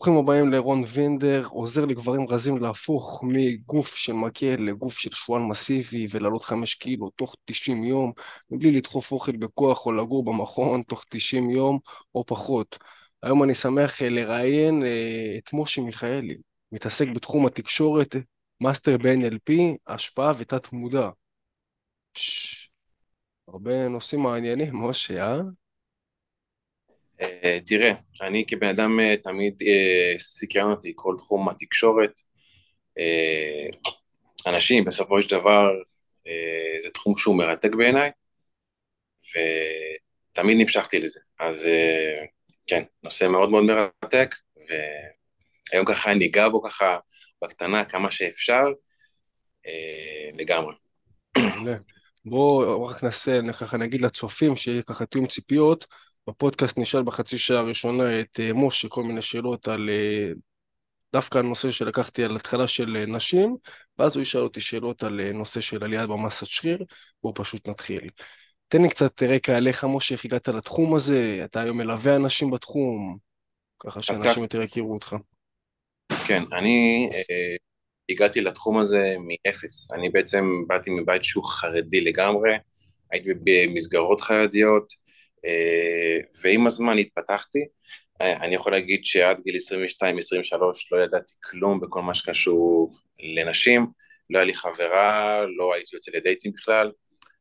ברוכים הבאים לרון וינדר, עוזר לגברים רזים להפוך מגוף של מקל לגוף של שואל מסיבי ולעלות 5 קילו תוך 90 יום, מבלי לדחוף אוכל בכוח או לגור במכון תוך 90 יום או פחות. היום אני שמח לראיין את משה מיכאלי, מתעסק בתחום התקשורת, מאסטר ב-NLP, השפעה ותת מודע. הרבה נושאים מעניינים, משה, אה? תראה, אני כבן אדם תמיד סקרן אותי כל תחום התקשורת. אנשים, בסופו של דבר, זה תחום שהוא מרתק בעיניי, ותמיד נמשכתי לזה. אז כן, נושא מאוד מאוד מרתק, והיום ככה אני אגע בו ככה בקטנה כמה שאפשר, לגמרי. בואו רק נעשה, ככה נגיד לצופים שיהיה ככה תיאום ציפיות, בפודקאסט נשאל בחצי שעה הראשונה את משה כל מיני שאלות על דווקא הנושא שלקחתי על התחלה של נשים, ואז הוא ישאל אותי שאלות על נושא של עלייה במסת שריר, בואו פשוט נתחיל. תן לי קצת רקע עליך, משה, איך הגעת לתחום הזה, אתה היום מלווה אנשים בתחום, ככה שאנשים יותר יכירו אותך. כן, אני הגעתי לתחום הזה מאפס, אני בעצם באתי מבית שהוא חרדי לגמרי, הייתי במסגרות חרדיות, ועם הזמן התפתחתי. אני יכול להגיד שעד גיל 22-23 לא ידעתי כלום בכל מה שקשור לנשים, לא היה לי חברה, לא הייתי יוצא לדייטים בכלל,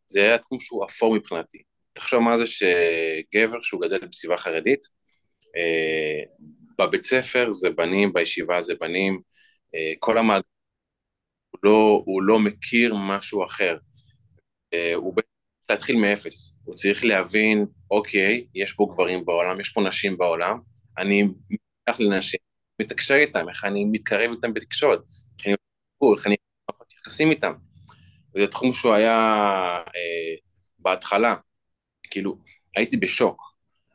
זה היה תחום שהוא אפור מבחינתי. תחשוב מה זה שגבר שהוא גדל בסביבה חרדית, בבית ספר זה בנים, בישיבה זה בנים, כל המעגל, הוא לא מכיר משהו אחר, הוא בעצם להתחיל מאפס, הוא צריך להבין, אוקיי, יש פה גברים בעולם, יש פה נשים בעולם, אני מתקשר לנשים, מתקשר איתם, איך אני מתקרב איתם בתקשורת, איך אני מתקרב, איך אני מתייחסים איתם, וזה תחום שהוא היה בהתחלה, כאילו, הייתי בשוק,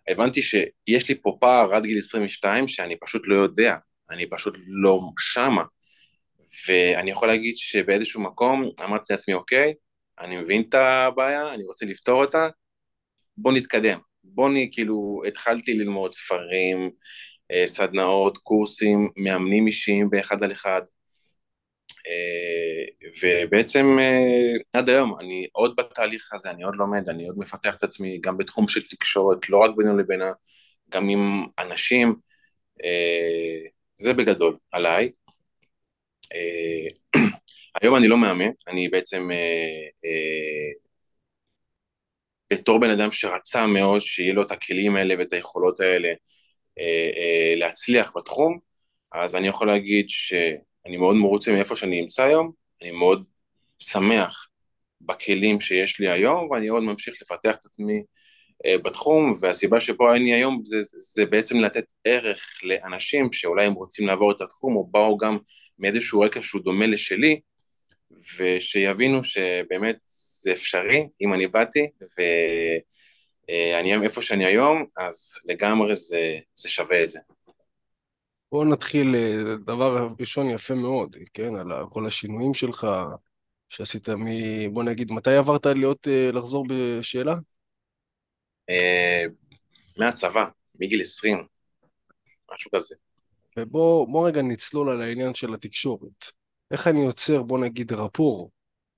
הבנתי שיש לי פה פער עד גיל 22, שאני פשוט לא יודע, אני פשוט לא שמה, ואני יכול להגיד שבאיזשהו מקום, אמרתי לעצמי, אוקיי, אני מבין את הבעיה, אני רוצה לפתור אותה, בוא נתקדם. כאילו, התחלתי ללמוד ספרים, סדנאות, קורסים, מאמנים אישיים באחד על אחד, ובעצם עד היום, אני עוד בתהליך הזה, אני עוד לומד, אני עוד מפתח את עצמי, גם בתחום של תקשורת, לא רק בינינו לבינה, גם עם אנשים, זה בגדול עליי. היום אני לא מאמן, אני בעצם בתור בן אדם שרצה מאוד שיהיה לו את הכלים האלה ואת היכולות האלה להצליח בתחום, אז אני יכול להגיד שאני מאוד מרוצה מאיפה שאני נמצא היום, אני מאוד שמח בכלים שיש לי היום, ואני עוד ממשיך לפתח את עצמי בתחום, והסיבה שפה אני היום זה בעצם לתת ערך לאנשים שאולי הם רוצים לעבור את התחום, או באו גם מאיזשהו רקע שהוא דומה לשלי, ושיבינו שבאמת זה אפשרי, אם אני באתי, ואני איפה שאני היום, אז לגמרי זה שווה את זה. בואו נתחיל, דבר ראשון יפה מאוד, כן, על כל השינויים שלך, שעשית בוא נגיד, מתי עברת לחזור בשאלה? מהצבא, מגיל 20, משהו כזה. ובוא רגע נצלול על העניין של התקשורת. איך אני יוצר, בוא נגיד, רפור,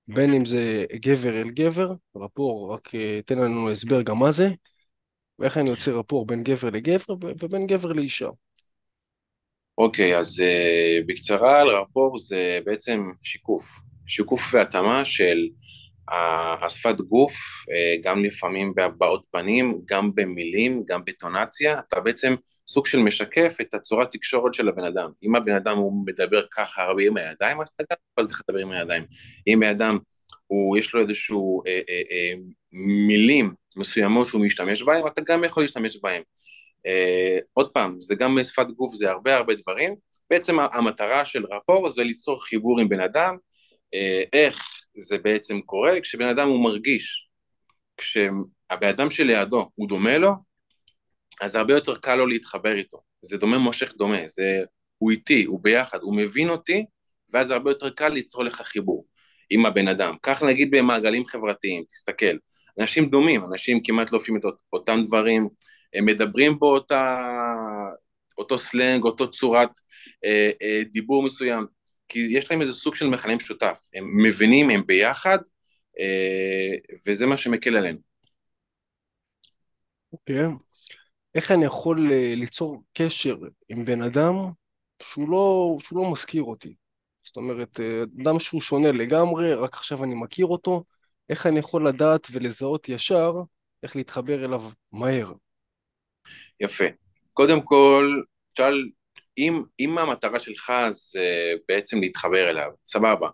בין אם זה גבר אל גבר, רפור, רק תן לנו הסבר גם מה זה, ואיך אני יוצר רפור בין גבר לגבר ובין גבר לאישה. אוקיי, אז בקצרה על רפור זה בעצם שיקוף. שיקוף והתאמה של השפת גוף, גם לפעמים בהבעות פנים, גם במילים, גם בטונציה, אתה בעצם סוג של משקף את הצורת תקשורת של הבן אדם. אם הבן אדם הוא מדבר ככה הרבה עם הידיים, אז אתה גם מדבר עם הידיים. אם האדם, יש לו איזשהו מילים מסוימות שהוא משתמש בהם, אתה גם יכול להשתמש בהם. עוד פעם, זה גם שפת גוף, זה הרבה הרבה דברים. בעצם המטרה של רפור זה ליצור חיבור עם בן אדם, איך זה בעצם קורה, כשבן אדם הוא מרגיש, כשהבן אדם שלידו הוא דומה לו, אז הרבה יותר קל לו להתחבר איתו, זה דומה מושך דומה, הוא איתי, הוא ביחד, הוא מבין אותי, ואז הרבה יותר קל ליצור לך חיבור עם הבן אדם, כך נגיד במעגלים חברתיים, תסתכל, אנשים דומים, אנשים כמעט לא עושים את אותם דברים, הם מדברים באותה אותו סלנג, אותו צורת דיבור מסוים, כי יש להם איזה סוג של מכנה משותף, הם מבינים, הם ביחד, וזה מה שמקל עלינו. אוקיי, איך אני יכול ליצור קשר עם בן אדם שהוא לא מזכיר אותי? זאת אומרת, אדם שהוא שונה לגמרי, רק עכשיו אני מכיר אותו, איך אני יכול לדעת ולזהות ישר, איך להתחבר אליו מהר? יפה. קודם כל, שאל, אם המטרה שלך זה בעצם להתחבר אליו, סבבה.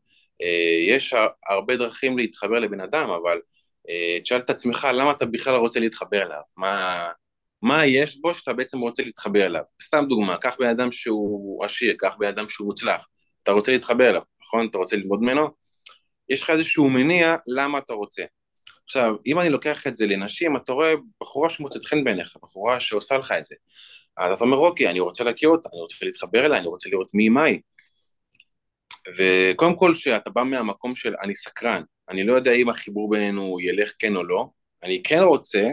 יש הרבה דרכים להתחבר לבן אדם, אבל שאל את עצמך, למה אתה בכלל רוצה להתחבר אליו? מה יש בו שאתה בעצם רוצה להתחבר אליו? סתם דוגמה, קח בן אדם שהוא עשיר, קח בן אדם שהוא מוצלח. אתה רוצה להתחבר אליו, נכון? אתה רוצה ללמוד ממנו? יש לך איזשהו מניע, למה אתה רוצה? עכשיו, אם אני לוקח את זה לנשים, אתה רואה בחורה שמוצאת חן בעיניך, בחורה שעושה לך את זה. אז אתה אומר, אוקיי, אני רוצה להכיר אותה, אני רוצה להתחבר אליה, אני רוצה לראות מי מהי. וקודם כל, שאתה בא מהמקום של אני סקרן, אני לא יודע אם החיבור בינינו ילך כן או לא, אני כן רוצה,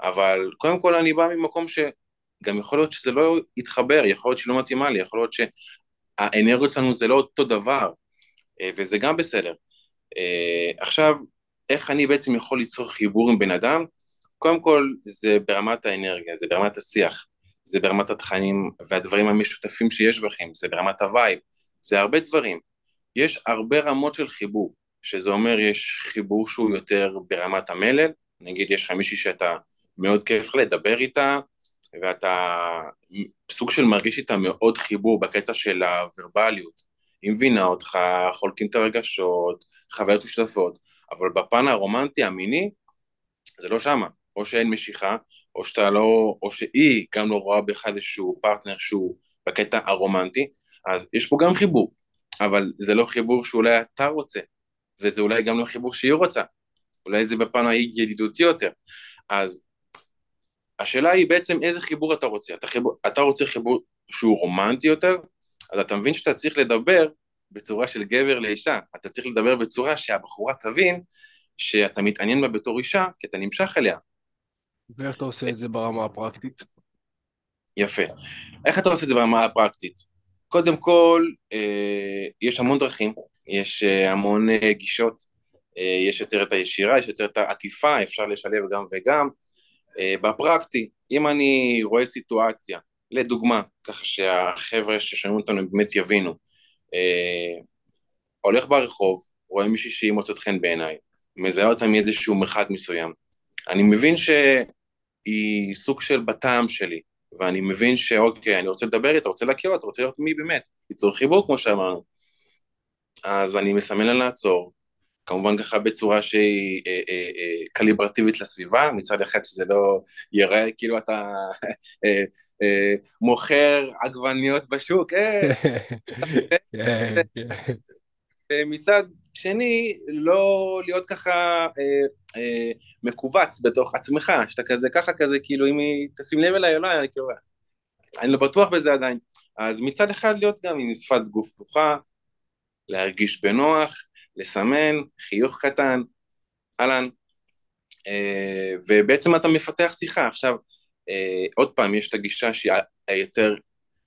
אבל קודם כל אני בא ממקום שגם יכול להיות שזה לא יתחבר, יכול להיות שלא מתאימה לי, יכול להיות שהאנרגיות שלנו זה לא אותו דבר, וזה גם בסדר. עכשיו, איך אני בעצם יכול ליצור חיבור עם בן אדם? קודם כל, זה ברמת האנרגיה, זה ברמת השיח, זה ברמת התכנים והדברים המשותפים שיש בכם, זה ברמת הווייב, זה הרבה דברים. יש הרבה רמות של חיבור, שזה אומר יש חיבור שהוא יותר ברמת המלל, נגיד יש לך מישהי שאתה מאוד כיף לדבר איתה, ואתה סוג של מרגיש איתה מאוד חיבור בקטע של הוורבליות, היא מבינה אותך, חולקים את הרגשות, חוויות ושותפות, אבל בפן הרומנטי, המיני, זה לא שמה, או שאין משיכה, או שהיא גם לא רואה בך איזשהו פרטנר שהוא בקטע הרומנטי, אז יש פה גם חיבור, אבל זה לא חיבור שאולי אתה רוצה, וזה אולי גם לא חיבור שהיא רוצה, אולי זה בפן הידידותי יותר, אז השאלה היא בעצם איזה חיבור אתה רוצה, אתה רוצה חיבור שהוא רומנטי יותר, אז אתה מבין שאתה צריך לדבר בצורה של גבר לאישה, אתה צריך לדבר בצורה שהבחורה תבין שאתה מתעניין בה בתור אישה, כי אתה נמשך אליה. ואיך אתה עושה את זה ברמה הפרקטית? יפה. איך אתה עושה את זה ברמה הפרקטית? קודם כל, יש המון דרכים, יש המון גישות, יש יותר את הישירה, יש יותר את העקיפה, אפשר לשלב גם וגם. בפרקטי, אם אני רואה סיטואציה, לדוגמה, ככה שהחבר'ה ששומעים אותנו באמת יבינו, הולך ברחוב, רואה מישהי שהיא מוצאת חן בעיניי, מזהה אותה מאיזשהו מרחק מסוים, אני מבין שהיא סוג של בטעם שלי, ואני מבין שאוקיי, אני רוצה לדבר איתה, רוצה להכיר אותה, רוצה לראות מי באמת, ליצור חיבור כמו שאמרנו, אז אני מסמן לה לעצור, כמובן ככה בצורה שהיא קליברטיבית לסביבה, מצד אחד שזה לא יראה, כאילו אתה מוכר עגבניות בשוק, מצד שני, לא להיות ככה מקובץ בתוך עצמך, שאתה כזה ככה כזה, כאילו אם תשים לב אליי או לא, אני לא בטוח בזה עדיין, אז מצד אחד להיות גם עם שפת גוף פתוחה, להרגיש בנוח, לסמן, חיוך קטן, אלן, ובעצם אתה מפתח שיחה. עכשיו, עוד פעם, יש את הגישה שהיא יותר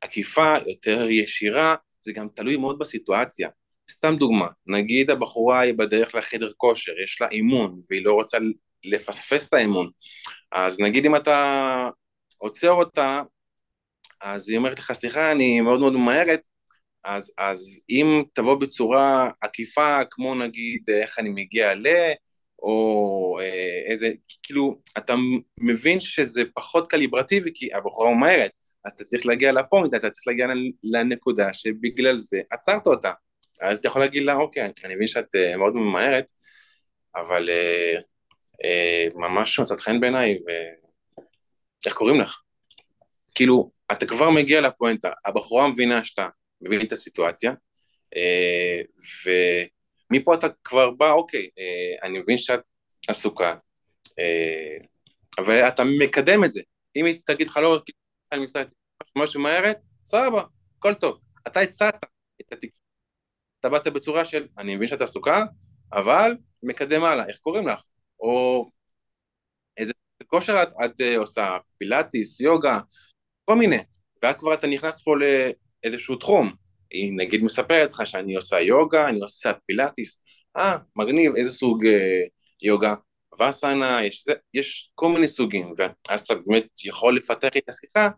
עקיפה, יותר ישירה, זה גם תלוי מאוד בסיטואציה. סתם דוגמה, נגיד הבחורה היא בדרך לחדר כושר, יש לה אימון, והיא לא רוצה לפספס את האימון, אז נגיד אם אתה עוצר אותה, אז היא אומרת לך, סליחה, אני מאוד מאוד ממהרת, אז אם תבוא בצורה עקיפה, כמו נגיד איך אני מגיע עליה, או איזה, כאילו, אתה מבין שזה פחות קליברטיבי, כי הבחורה אומרת, אז אתה צריך להגיע לפונט, אתה צריך להגיע לנקודה שבגלל זה עצרת אותה, אז אתה יכול להגיד לה, אוקיי, אני מבין שאת מאוד ממהרת, אבל ממש מצאת חן בעיניי, איך קוראים לך? כאילו, אתה כבר מגיע לפואנטה, הבחורה מבינה שאתה, מבין את הסיטואציה, ומפה אתה כבר בא, אוקיי, אני מבין שאת עסוקה, ואתה מקדם את זה, אם היא תגיד לך לא, אני מסתכלת משהו מהרת, סבבה, כל טוב, אתה הצעת את התקשור, אתה באת בצורה של, אני מבין שאת עסוקה, אבל מקדם הלאה, איך קוראים לך, או איזה כושר את עושה, פילאטיס, יוגה, כל מיני, ואז כבר אתה נכנס פה לאיזשהו תחום, היא נגיד מספרת לך שאני עושה יוגה, אני עושה פילאטיס, מגניב, איזה סוג יוגה, ואסנה, יש כל מיני סוגים, ואז אתה באמת יכול לפתח את השיחה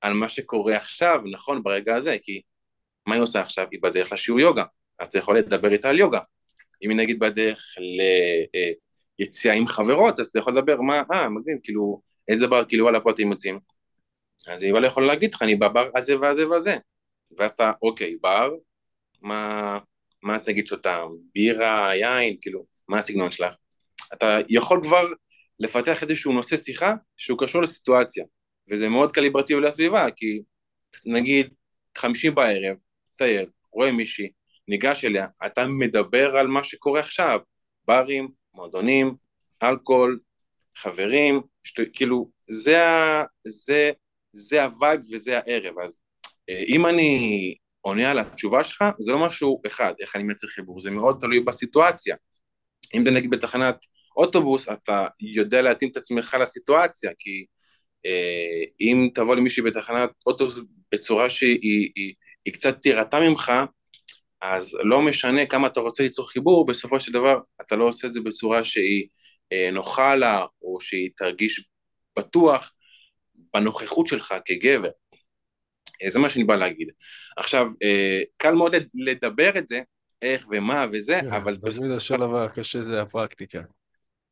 על מה שקורה עכשיו, נכון, ברגע הזה, כי מה היא עושה עכשיו? היא בדרך לשיעור יוגה, אז אתה יכול לדבר איתה על יוגה. אם היא נגיד בדרך ליציאה עם חברות, אז אתה יכול לדבר, מגניב, כאילו, איזה בר, כאילו, על הפה אתם מוצאים. אז היא לא יכולה להגיד לך, אני בבר הזה והזה והזה. ואתה, אוקיי, בר, מה את נגיד שאתה? בירה, יין, כאילו, מה הסגנון שלך? אתה יכול כבר לפתח איזשהו נושא שיחה שהוא קשור לסיטואציה, וזה מאוד קליברטיבי לסביבה, כי נגיד 50 בערב, תייר, רואה מישהי, ניגש אליה, אתה מדבר על מה שקורה עכשיו, ברים, מועדונים, אלכוהול, חברים, כאילו, זה הווייב וזה הערב, אז אם אני עונה על התשובה שלך, זה לא משהו אחד, איך אני מייצר חיבור, זה מאוד תלוי בסיטואציה. אם אתה נגיד בתחנת אוטובוס, אתה יודע להתאים את עצמך לסיטואציה, כי אם תבוא למישהי בתחנת אוטובוס בצורה שהיא קצת תירתה ממך, אז לא משנה כמה אתה רוצה ליצור חיבור, בסופו של דבר אתה לא עושה את זה בצורה שהיא נוחה לה, או שהיא תרגיש בטוח בנוכחות שלך כגבר. זה מה שאני בא להגיד. עכשיו, קל מאוד לדבר את זה, איך ומה וזה, אבל... תמיד השלב הקשה זה הפרקטיקה.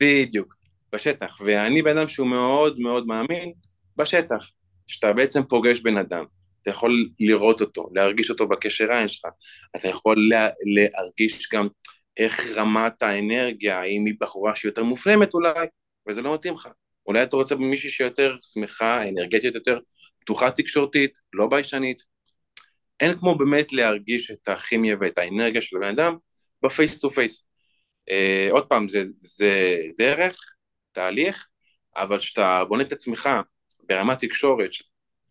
בדיוק, בשטח. ואני בן אדם שהוא מאוד מאוד מאמין בשטח, שאתה בעצם פוגש בן אדם, אתה יכול לראות אותו, להרגיש אותו בקשר עין שלך, אתה יכול להרגיש גם איך רמת האנרגיה, האם היא בחורה שיותר מופנמת אולי, וזה לא מתאים לך. אולי אתה רוצה במישהי שיותר שמחה, אנרגטית יותר, פתוחה תקשורתית, לא ביישנית. אין כמו באמת להרגיש את הכימיה ואת האנרגיה של הבן אדם בפייס טו פייס. עוד פעם, זה דרך, תהליך, אבל שאתה בונה את עצמך ברמת תקשורת,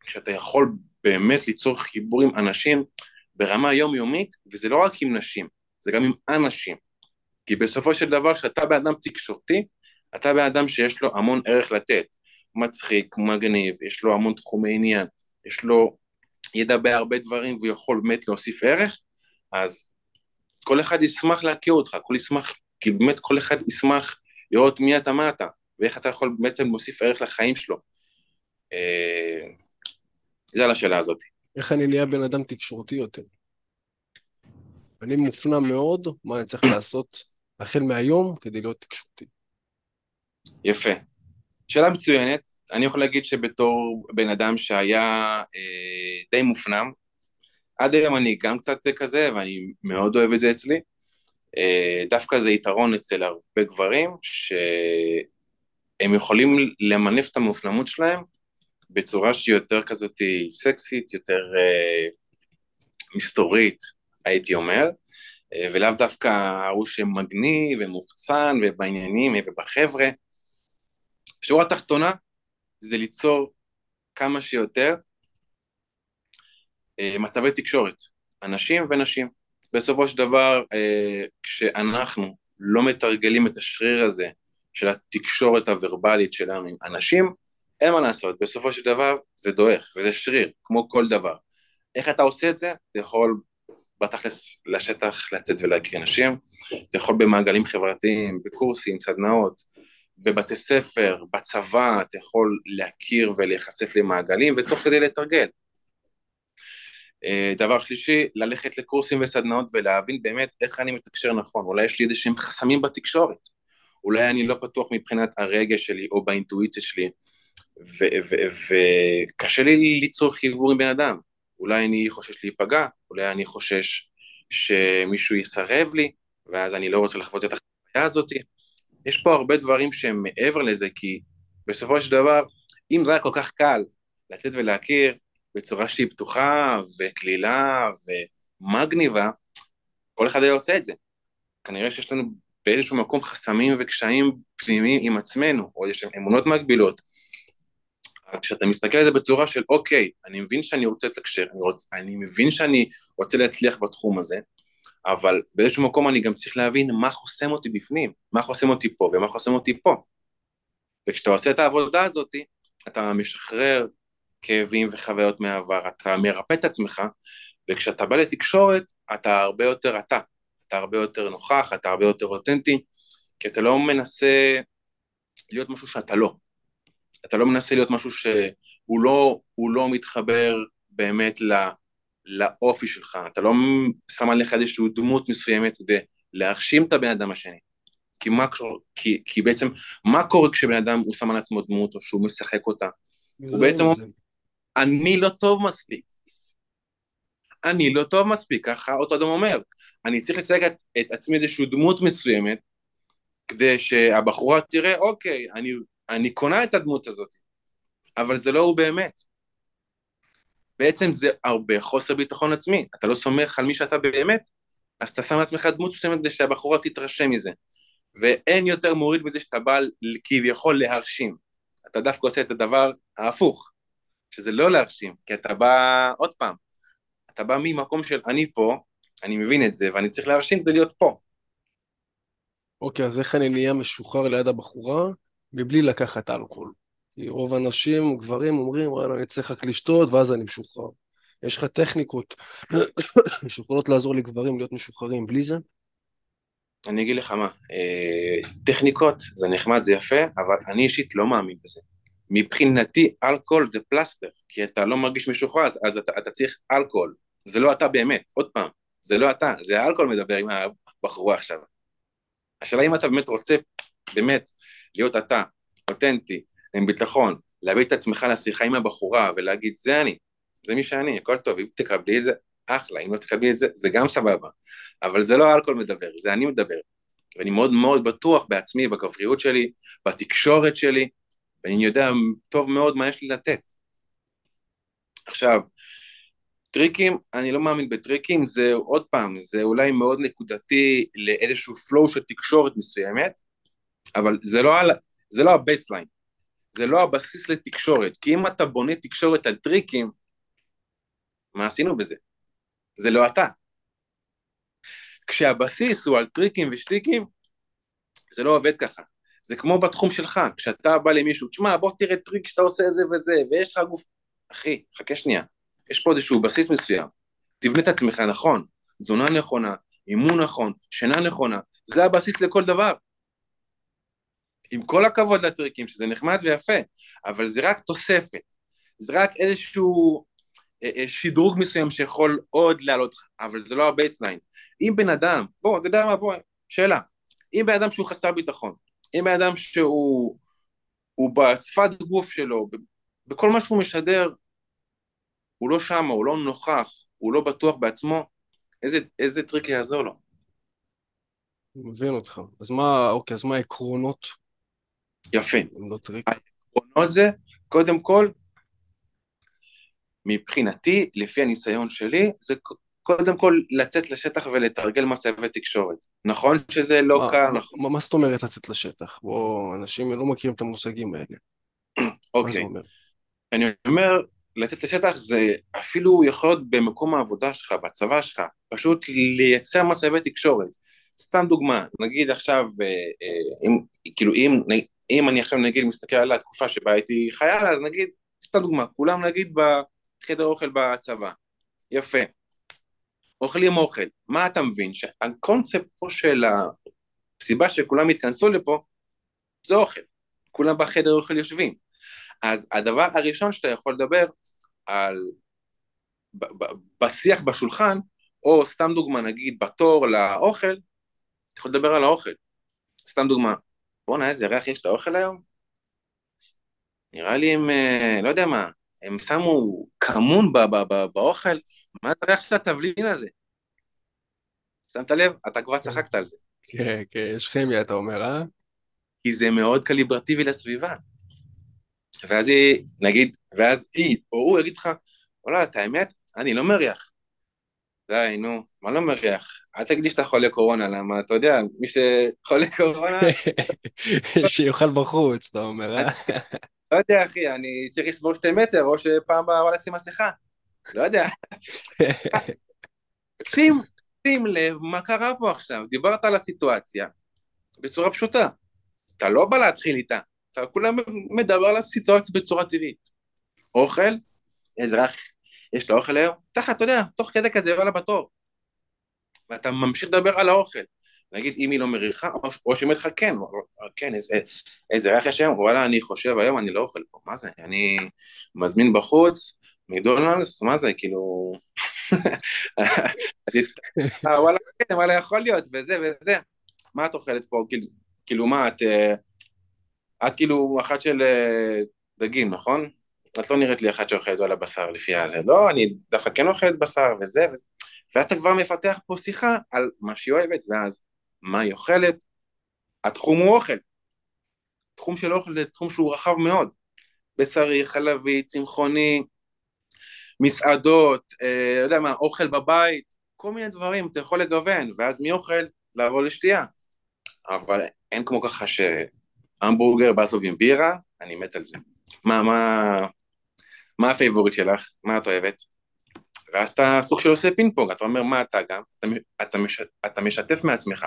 שאתה יכול באמת ליצור חיבור עם אנשים ברמה יומיומית, וזה לא רק עם נשים, זה גם עם אנשים. כי בסופו של דבר שאתה באדם תקשורתי, אתה באדם שיש לו המון ערך לתת, מצחיק, מגניב, יש לו המון תחומי עניין, יש לו ידע בהרבה דברים, והוא יכול באמת להוסיף ערך, אז כל אחד ישמח להכיר אותך, כי באמת כל אחד ישמח לראות מי אתה, מה אתה, ואיך אתה יכול בעצם להוסיף ערך לחיים שלו. זה על השאלה הזאת. איך אני נהיה בן אדם תקשורתי יותר? אני מופנה מאוד, מה אני צריך לעשות החל מהיום כדי להיות תקשורתי? יפה. שאלה מצוינת, אני יכול להגיד שבתור בן אדם שהיה די מופנם, עד היום אני גם קצת כזה, ואני מאוד אוהב את זה אצלי, דווקא זה יתרון אצל הרבה גברים, שהם יכולים למנף את המופנמות שלהם, בצורה שהיא יותר כזאת סקסית, יותר מסתורית, הייתי אומר, ולאו דווקא הוא שמגניב ומוחצן ובעניינים ובחבר'ה, שורה תחתונה זה ליצור כמה שיותר מצבי תקשורת, אנשים ונשים. בסופו של דבר, כשאנחנו לא מתרגלים את השריר הזה של התקשורת הוורבלית שלנו עם אנשים, אין מה לעשות, בסופו של דבר זה דועך, וזה שריר, כמו כל דבר. איך אתה עושה את זה? אתה יכול בתכלס לשטח לצאת ולהכיר אנשים, אתה יכול במעגלים חברתיים, בקורסים, סדנאות, בבתי ספר, בצבא, אתה יכול להכיר ולהיחשף למעגלים, ותוך כדי לתרגל. דבר שלישי, ללכת לקורסים וסדנאות ולהבין באמת איך אני מתקשר נכון. אולי יש לי איזה שהם חסמים בתקשורת, אולי אני לא פתוח מבחינת הרגע שלי או באינטואיציה שלי, וקשה לי ליצור חיבור עם בן אדם. אולי אני חושש להיפגע, אולי אני חושש שמישהו יסרב לי, ואז אני לא רוצה לחוות את החוויה הזאת. יש פה הרבה דברים שהם מעבר לזה, כי בסופו של דבר, אם זה היה כל כך קל לצאת ולהכיר בצורה שהיא פתוחה וכלילה ומגניבה, כל אחד היה עושה את זה. כנראה שיש לנו באיזשהו מקום חסמים וקשיים פנימיים עם עצמנו, או יש אמונות מגבילות. אז כשאתה מסתכל על זה בצורה של, אוקיי, אני מבין שאני רוצה לתקשר, אני מבין שאני רוצה להצליח בתחום הזה, אבל באיזשהו מקום אני גם צריך להבין מה חוסם אותי בפנים, מה חוסם אותי פה ומה חוסם אותי פה. וכשאתה עושה את העבודה הזאת, אתה משחרר כאבים וחוויות מהעבר, אתה מרפא את עצמך, וכשאתה בא לתקשורת, אתה הרבה יותר נוכח, אתה הרבה יותר אותנטי, כי אתה לא מנסה להיות משהו שאתה לא, אתה לא מנסה להיות משהו שהוא לא מתחבר באמת לאופי שלך, אתה לא שם עליך איזשהו דמות מסוימת, כדי להרשים את הבן אדם השני, כי בעצם מה קורה כשבן אדם הוא שם על עצמו דמות, או שהוא משחק אותה, הוא בעצם אומר, אני לא טוב מספיק, אני לא טוב מספיק, ככה אותו אדם אומר, אני צריך לסייג את עצמי איזושהי דמות מסוימת, כדי שהבחורה תראה, אוקיי, אני קונה את הדמות הזאת, אבל זה לא הוא באמת, בעצם זה הרבה חוסר ביטחון עצמי, אתה לא סומך על מי שאתה באמת, אז אתה שם לעצמך דמות מסוימת, כדי שהבחורה תתרשם מזה, ואין יותר מוריד בזה שאתה בא כביכול להרשים, אתה דווקא עושה את הדבר ההפוך, שזה לא להרשים, כי אתה בא עוד פעם, אתה בא ממקום של אני פה, אני מבין את זה, ואני צריך להרשים כדי להיות פה. אוקיי, אז איך אני נהיה משוחרר ליד הבחורה, מבלי לקחת אלכוהול? כי רוב האנשים, גברים, אומרים, אני צריך רק לשתות, ואז אני משוחרר. יש לך טכניקות שיכולות לעזור לגברים להיות משוחררים בלי זה? אני אגיד לך מה, טכניקות, זה נחמד, זה יפה, אבל אני אישית לא מאמין בזה. מבחינתי, אלכוהול זה פלסטר, כי אתה לא מרגיש משוחרר, אז אתה צריך אלכוהול. זה לא אתה באמת, עוד פעם, זה לא אתה, זה האלכוהול מדבר עם הבחורה עכשיו. השאלה אם אתה באמת רוצה, באמת, להיות אתה, אותנטי, עם ביטחון, להביא את עצמך לשיחה עם הבחורה, ולהגיד, זה אני, זה מי שאני, הכל טוב, אם תקבלי את זה, אחלה, אם לא תקבלי את זה, זה גם סבבה. אבל זה לא האלכוהול מדבר, זה אני מדבר. ואני מאוד מאוד בטוח בעצמי, בגבריות שלי, בתקשורת שלי, ואני יודע טוב מאוד מה יש לי לתת. עכשיו, טריקים, אני לא מאמין בטריקים, זה עוד פעם, זה אולי מאוד נקודתי לאיזשהו flow של תקשורת מסוימת, אבל זה לא הבייסליין, זה לא הבסיס לתקשורת, כי אם אתה בונה תקשורת על טריקים, מה עשינו בזה? זה לא אתה. כשהבסיס הוא על טריקים ושטיקים, זה לא עובד ככה. זה כמו בתחום שלך, כשאתה בא למישהו, תשמע, בוא תראה טריק שאתה עושה זה וזה, ויש לך גוף, אחי, חכה שנייה, יש פה איזשהו בסיס מסוים, תבנה את עצמך נכון, תזונה נכונה, אימון נכון, שינה נכונה, זה הבסיס לכל דבר. עם כל הכבוד לטריקים, שזה נחמד ויפה, אבל זה רק תוספת, זה רק איזשהו שדרוג מסוים שיכול עוד לעלות, אבל זה לא הבייסליין. אם בן אדם, אתה יודע מה, שאלה, אם בן אדם שהוא חסר ביטחון, אם האדם שהוא בשפת גוף שלו, בכל מה שהוא משדר, הוא לא שם, הוא לא נוכח, הוא לא בטוח בעצמו, איזה טריק יעזור לו? אני מבין אותך. אז מה, אוקיי, אז מה העקרונות? יפה. לא טריק. העקרונות זה, קודם כל, מבחינתי, לפי הניסיון שלי, זה קודם כל לצאת לשטח ולתרגל מצבי תקשורת. נכון שזה לא קל. מה זאת אומרת לצאת לשטח? אנשים לא מכירים את המושגים האלה. אוקיי. אני אומר, לצאת לשטח זה אפילו יכול להיות במקום העבודה שלך, בצבא שלך, פשוט לייצר מצבי תקשורת. סתם דוגמה, נגיד עכשיו, אם אני עכשיו נגיד מסתכל על התקופה שבה הייתי חייל, אז נגיד, סתם דוגמה, כולם נגיד בחדר אוכל בצבא. יפה. אוכלים אוכל, מה אתה מבין? שהקונספט פה של הסיבה שכולם התכנסו לפה, זה אוכל, כולם בחדר אוכל יושבים, אז הדבר הראשון שאתה יכול לדבר על, בשיח בשולחן, או סתם דוגמה נגיד בתור לאוכל, אתה יכול לדבר על האוכל, סתם דוגמה, בוא'נה איזה ריח יש לאוכל היום? נראה לי הם, לא יודע מה, הם שמו כמון באוכל, מה זה ריח של התבלין הזה? שמת לב? אתה כבר צחקת על זה. כן, כן, יש כימיה, אתה אומר, כי זה מאוד קליברטיבי לסביבה. ואז היא, נגיד, ואז היא, או הוא יגיד לך, אולי, את האמת, אני לא מריח. די, נו, מה לא מריח? אל תגיד לי שאתה חולה קורונה, למה, אתה יודע, מי שחולה קורונה... שיוכל בחוץ, אתה אומר, לא יודע, אחי, אני צריך לסבור 2 מטר, או שפעם באה לשים מסכה. לא יודע. שים לב מה קרה פה עכשיו. דיברת על הסיטואציה בצורה פשוטה. אתה לא בא להתחיל איתה. אתה כולם מדבר על הסיטואציה בצורה טבעית. אוכל, אזרח, יש לו אוכל היום, תחת, אתה יודע, תוך כדי כזה, אבל בתור, ואתה ממשיך לדבר על האוכל, נגיד, אם היא לא מריחה, או שאומרת לך, כן, איזה ריח יש היום, וואלה, אני חושב, היום אני לא אוכל פה, מה זה, אני מזמין בחוץ, מקדונלדס, מה זה, כאילו, וואלה, כן, וואלה, יכול להיות, וזה, מה את אוכלת פה, כאילו, מה, את כאילו, אחת של דגים, נכון? את לא נראית לי אחת שאוכלת על הבשר לפי הזה, לא, אני דווקא כן אוכלת בשר, וזה, ואז אתה כבר מפתח פה שיחה על מה שהיא אוהבת, ואז מה היא אוכלת, התחום הוא אוכל, תחום של אוכל זה תחום שהוא רחב מאוד, בשרי, חלבי, צמחוני, מסעדות, לא יודע מה, אוכל בבית, כל מיני דברים, אתה יכול לגוון, ואז מי אוכל לעבור לשתייה, אבל אין כמו ככה שהמבורגר בא טוב עם בירה, אני מת על זה. מה הפייבורית שלך? מה את אוהבת? ואז אתה סוג של עושה פינג פונג, אתה אומר מה אתה גם, אתה משתף מעצמך,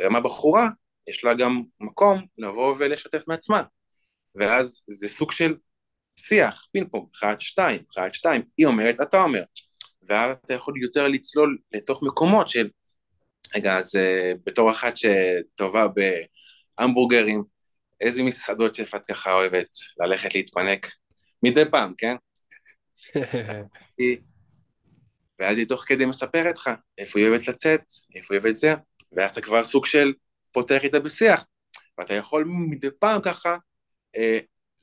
ומה בחורה, יש לה גם מקום לבוא ולשתף מעצמה, ואז זה סוג של שיח, פינג פונג, אחת, שתיים, היא אומרת, אתה אומר, ואז אתה יכול יותר לצלול לתוך מקומות של, רגע, אז בתור אחת שטובה בהמבורגרים, איזה מסעדות שפת ככה אוהבת ללכת להתפנק, מדי פעם, כן? ואז היא תוך כדי מספרת לך, איפה היא אוהבת לצאת, איפה היא אוהבת זה, ואז אתה כבר סוג של פותח איתה בשיח, ואתה יכול מדי פעם ככה,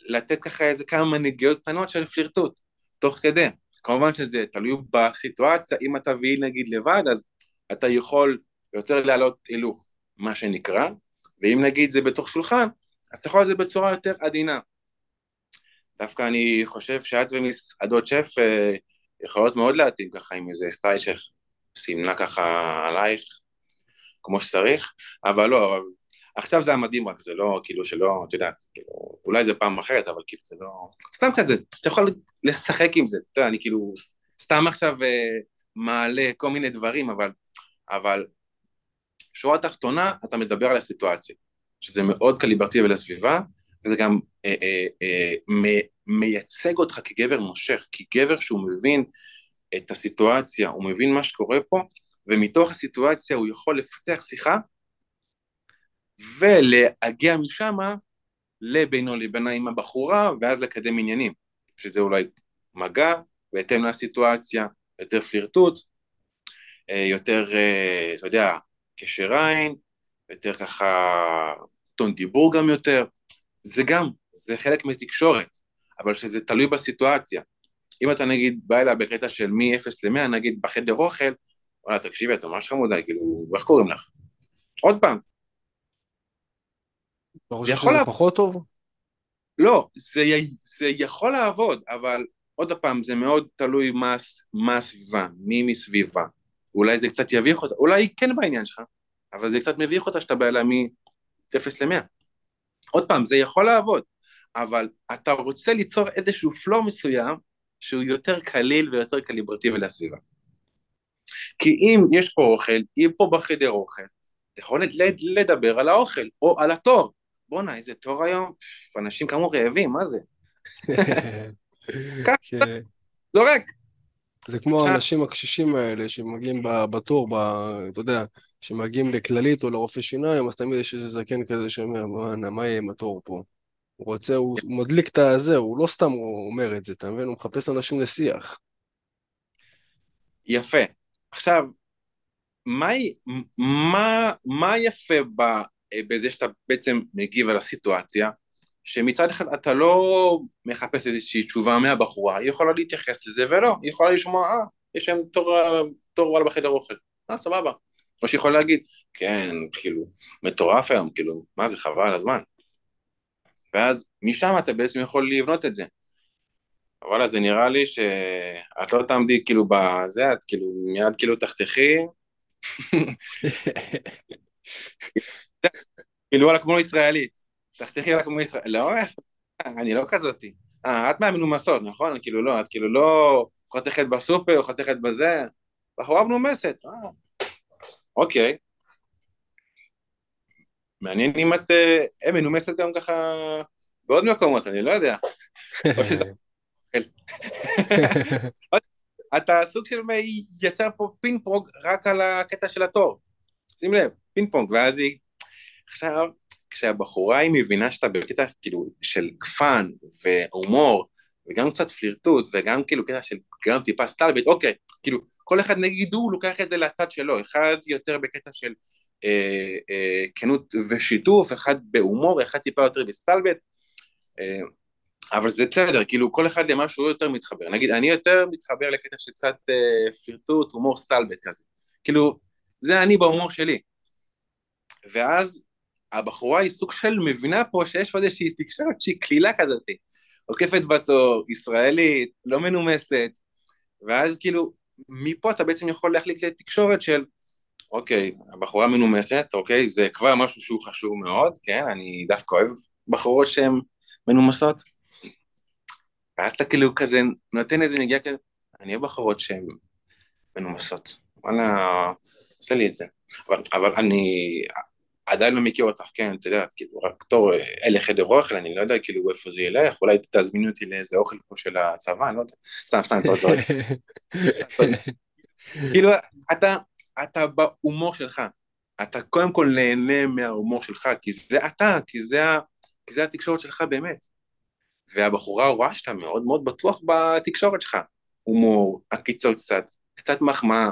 לתת ככה איזה כמה מנהיגיות קטנות של פלירטות, תוך כדי, כמובן שזה תלוי בסיטואציה, אם אתה והיא נגיד לבד, אז אתה יכול יותר להעלות הילוך, מה שנקרא, ואם נגיד זה בתוך שולחן, אז אתה יכול לזה בצורה יותר עדינה, דווקא אני חושב שאת ומסעדות שף, יכולות מאוד להתאים ככה עם איזה סטייל שסימנה ככה עלייך, כמו שצריך, אבל לא, עכשיו זה המדהים רק, זה לא, כאילו שלא, אתה יודע, אולי זה פעם אחרת, אבל כאילו זה לא, סתם כזה, אתה יכול לשחק עם זה, אתה יודע, אני כאילו, סתם עכשיו מעלה כל מיני דברים, אבל שורה תחתונה, אתה מדבר על הסיטואציה, שזה מאוד קליברטיבי לסביבה, וזה גם מייצג אותך כגבר מושך, כגבר שהוא מבין את הסיטואציה, הוא מבין מה שקורה פה, ומתוך הסיטואציה הוא יכול לפתח שיחה, ולהגיע משם לבינו לבינה עם הבחורה, ואז לקדם עניינים, שזה אולי מגע, בהתאם לסיטואציה, יותר פלירטות, יותר, אתה יודע, קשר עין, יותר ככה טון דיבור גם יותר, זה חלק מתקשורת, אבל שזה תלוי בסיטואציה. אם אתה נגיד בא אליה בקטע של מ-0 ל-100, נגיד בחדר אוכל, וואלה, תקשיבי, אתה ממש חמודה, כאילו, איך קוראים לך? עוד פעם. זה יכול לעבוד. פחות טוב? לא, זה יכול לעבוד, אבל עוד פעם, זה מאוד תלוי מה הסביבה, מי מסביבה. אולי זה קצת יביך אותה, אולי כן בעניין שלך, אבל זה קצת מביך אותה שאתה בא אליה מ-0 ל-100. עוד פעם, זה יכול לעבוד, אבל אתה רוצה ליצור איזשהו פלו מסוים, שהוא יותר קליל ויותר קליברטיבי לסביבה. כי אם יש פה אוכל, אם פה בחדר אוכל, אתה יכול לדבר על האוכל, או על התור. בונה, איזה תור היום, אנשים כמו רעבים, מה זה? ככה, זורק. זה כמו האנשים הקשישים האלה, שמגיעים בתור, אתה יודע, שמגיעים לכללית או לרופא שיניים, אז תמיד יש איזה זקן כזה שאומר, מה יהיה עם התור פה? הוא רוצה, הוא מדליק את הזה, הוא לא סתם אומר את זה, אתה מבין? הוא מחפש אנשים לשיח. יפה. עכשיו, מה יפה בזה שאתה בעצם מגיב על הסיטואציה, שמצד אחד אתה לא מחפש איזושהי תשובה מהבחורה, היא יכולה להתייחס לזה ולא, היא יכולה לשמוע, יש להם תור וואלה בחדר אוכל, סבבה. או שיכול להגיד, כן, כאילו, מטורף היום, כאילו, מה זה חבל הזמן? ואז משם אתה בעצם יכול לבנות את זה. אבל אז זה נראה לי שאת לא תעמדי כאילו בזה, את כאילו מיד כאילו תחתכי. כאילו, וואלה כמו ישראלית, תחתכי וואלה כמו ישראלית, לא, אני לא כזאתי. את מהמנומסות, נכון? כאילו לא, את כאילו לא חתכת בסופר או חתכת בזה, בחורה מנומסת, אוקיי. מעניין אם את מנומסת גם ככה בעוד מקומות, אני לא יודע. אוכל. אתה סוג של יצר פה פינג פונג רק על הקטע של התור. שים לב, פינג פונג, ואז היא... עכשיו, כשהבחורה היא מבינה שאתה בקטע כאילו של גפן והומור, וגם קצת פלירטות, וגם כאילו קטע של גם טיפה סטלבית, אוקיי, כאילו, כל אחד נגיד הוא לוקח את זה לצד שלו, אחד יותר בקטע של כנות ושיתוף, אחד בהומור, אחד טיפה יותר בסטלבית, אבל זה בסדר, כאילו כל אחד למשהו יותר מתחבר, נגיד אני יותר מתחבר לקטע של קצת פלירטות, הומור סטלבית כזה, כאילו זה אני בהומור שלי, ואז הבחורה היא סוג של מבינה פה שיש עוד איזושהי תקשורת שהיא כלילה כזאת, עוקפת בתור, ישראלית, לא מנומסת, ואז כאילו מפה אתה בעצם יכול להחליק לתקשורת של אוקיי, הבחורה מנומסת, אוקיי, זה כבר משהו שהוא חשוב מאוד, כן, אני דווקא אוהב בחורות שהן מנומסות, ואז אתה כאילו כזה נותן איזה נגיעה כזה, אני אוהב בחורות שהן מנומסות, וואלה, עושה לי את זה, אבל אני עדיין לא מכיר אותך, כן, אתה יודעת, כאילו, רק תור אלה חדר אוכל, אני לא יודע כאילו איפה זה ילך, אולי תזמיני אותי לאיזה אוכל פה של הצבא, אני לא יודע, סתם, צורך. כאילו, אתה בהומור שלך, אתה קודם כל נהנה מההומור שלך, כי זה אתה, כי זה התקשורת שלך באמת, והבחורה רואה שאתה מאוד מאוד בטוח בתקשורת שלך, הומור, הקיצור קצת מחמאה,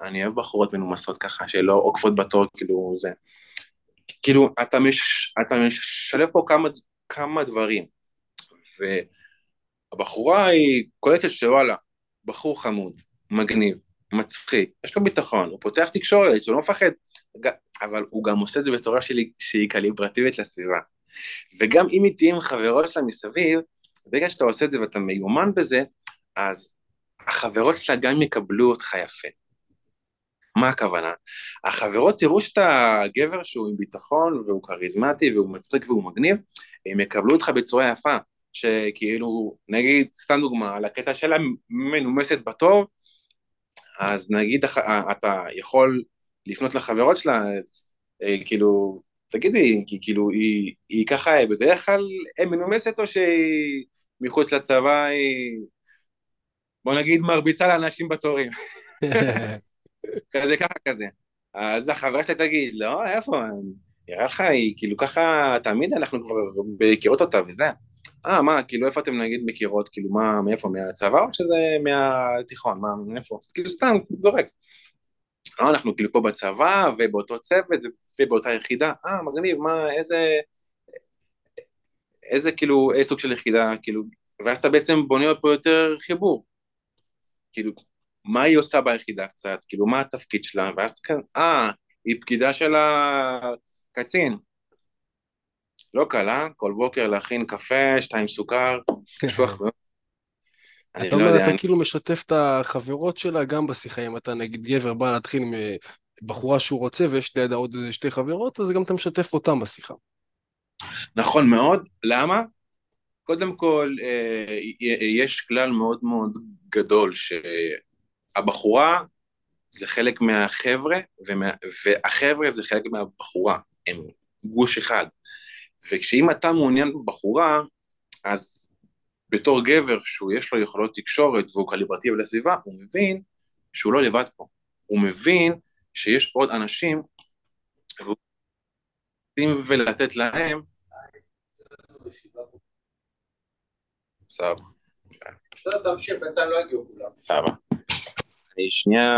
אני אוהב בחורות מנומסות ככה, שלא עוקפות בתור, כאילו זה, כאילו אתה משלב פה כמה דברים, והבחורה היא קולטת שוואלה, בחור חמוד, מגניב, מצחיק, יש לו ביטחון, הוא פותח תקשורת, הוא לא מפחד, אבל הוא גם עושה את זה בצורה שהיא קליברטיבית לסביבה, וגם אם היא תהיה עם חברות שלה מסביב, בגלל שאתה עושה את זה ואתה מיומן בזה, אז החברות שלה גם יקבלו אותך יפה. מה הכוונה? החברות תראו שאתה גבר שהוא עם ביטחון, והוא כריזמטי, והוא מצחיק והוא מגניב, הם יקבלו אותך בצורה יפה, שכאילו, נגיד, סתם דוגמה, על הקטע שלה מנומסת בטוב, אז נגיד, אתה יכול לפנות לחברות שלה, כאילו, תגידי, כאילו, היא ככה, בדרך כלל, היא מנומסת או שהיא מחוץ לצבא, היא, בוא נגיד, מרביצה לאנשים בתורים. כזה, ככה. אז החברה שלה תגיד, לא, איפה, נראה לך, היא כאילו ככה, תמיד אנחנו כבר מכירות אותה וזה. מה, כאילו, איפה אתם נגיד מכירות, כאילו, מה, מאיפה, מהצבא או שזה מהתיכון, מה, מאיפה, כאילו, סתם, זורק. אנחנו כאילו פה בצבא, ובאותו צוות, ובאותה יחידה, מגניב, מה, איזה כאילו, סוג של יחידה, כאילו, ואז אתה בעצם בונה פה יותר חיבור, כאילו, מה היא עושה ביחידה קצת, כאילו, מה התפקיד שלה, ואז כאן, היא פקידה של הקצין, לא קלה, כל בוקר להכין קפה, 2 סוכר, שוח מאוד. אתה אומר, אתה כאילו משתף את החברות שלה גם בשיחה, אם אתה נגיד גבר בא להתחיל מבחורה שהוא רוצה, ויש לידה עוד 2 חברות, אז גם אתה משתף אותם בשיחה. נכון מאוד, למה? קודם כל, יש כלל מאוד מאוד גדול, שהבחורה זה חלק מהחבר'ה, והחבר'ה זה חלק מהבחורה, הם גוש אחד. וכשאם אתה מעוניין בבחורה, אז בתור גבר שהוא יש לו יכולות תקשורת והוא קליברטיב לסביבה, הוא מבין שהוא לא לבד פה. הוא מבין שיש פה עוד אנשים, והוא רוצים ולתת להם. סבא. בסדר, תמשיך, בינתיים לא הגיעו כולם. סבא. אני שנייה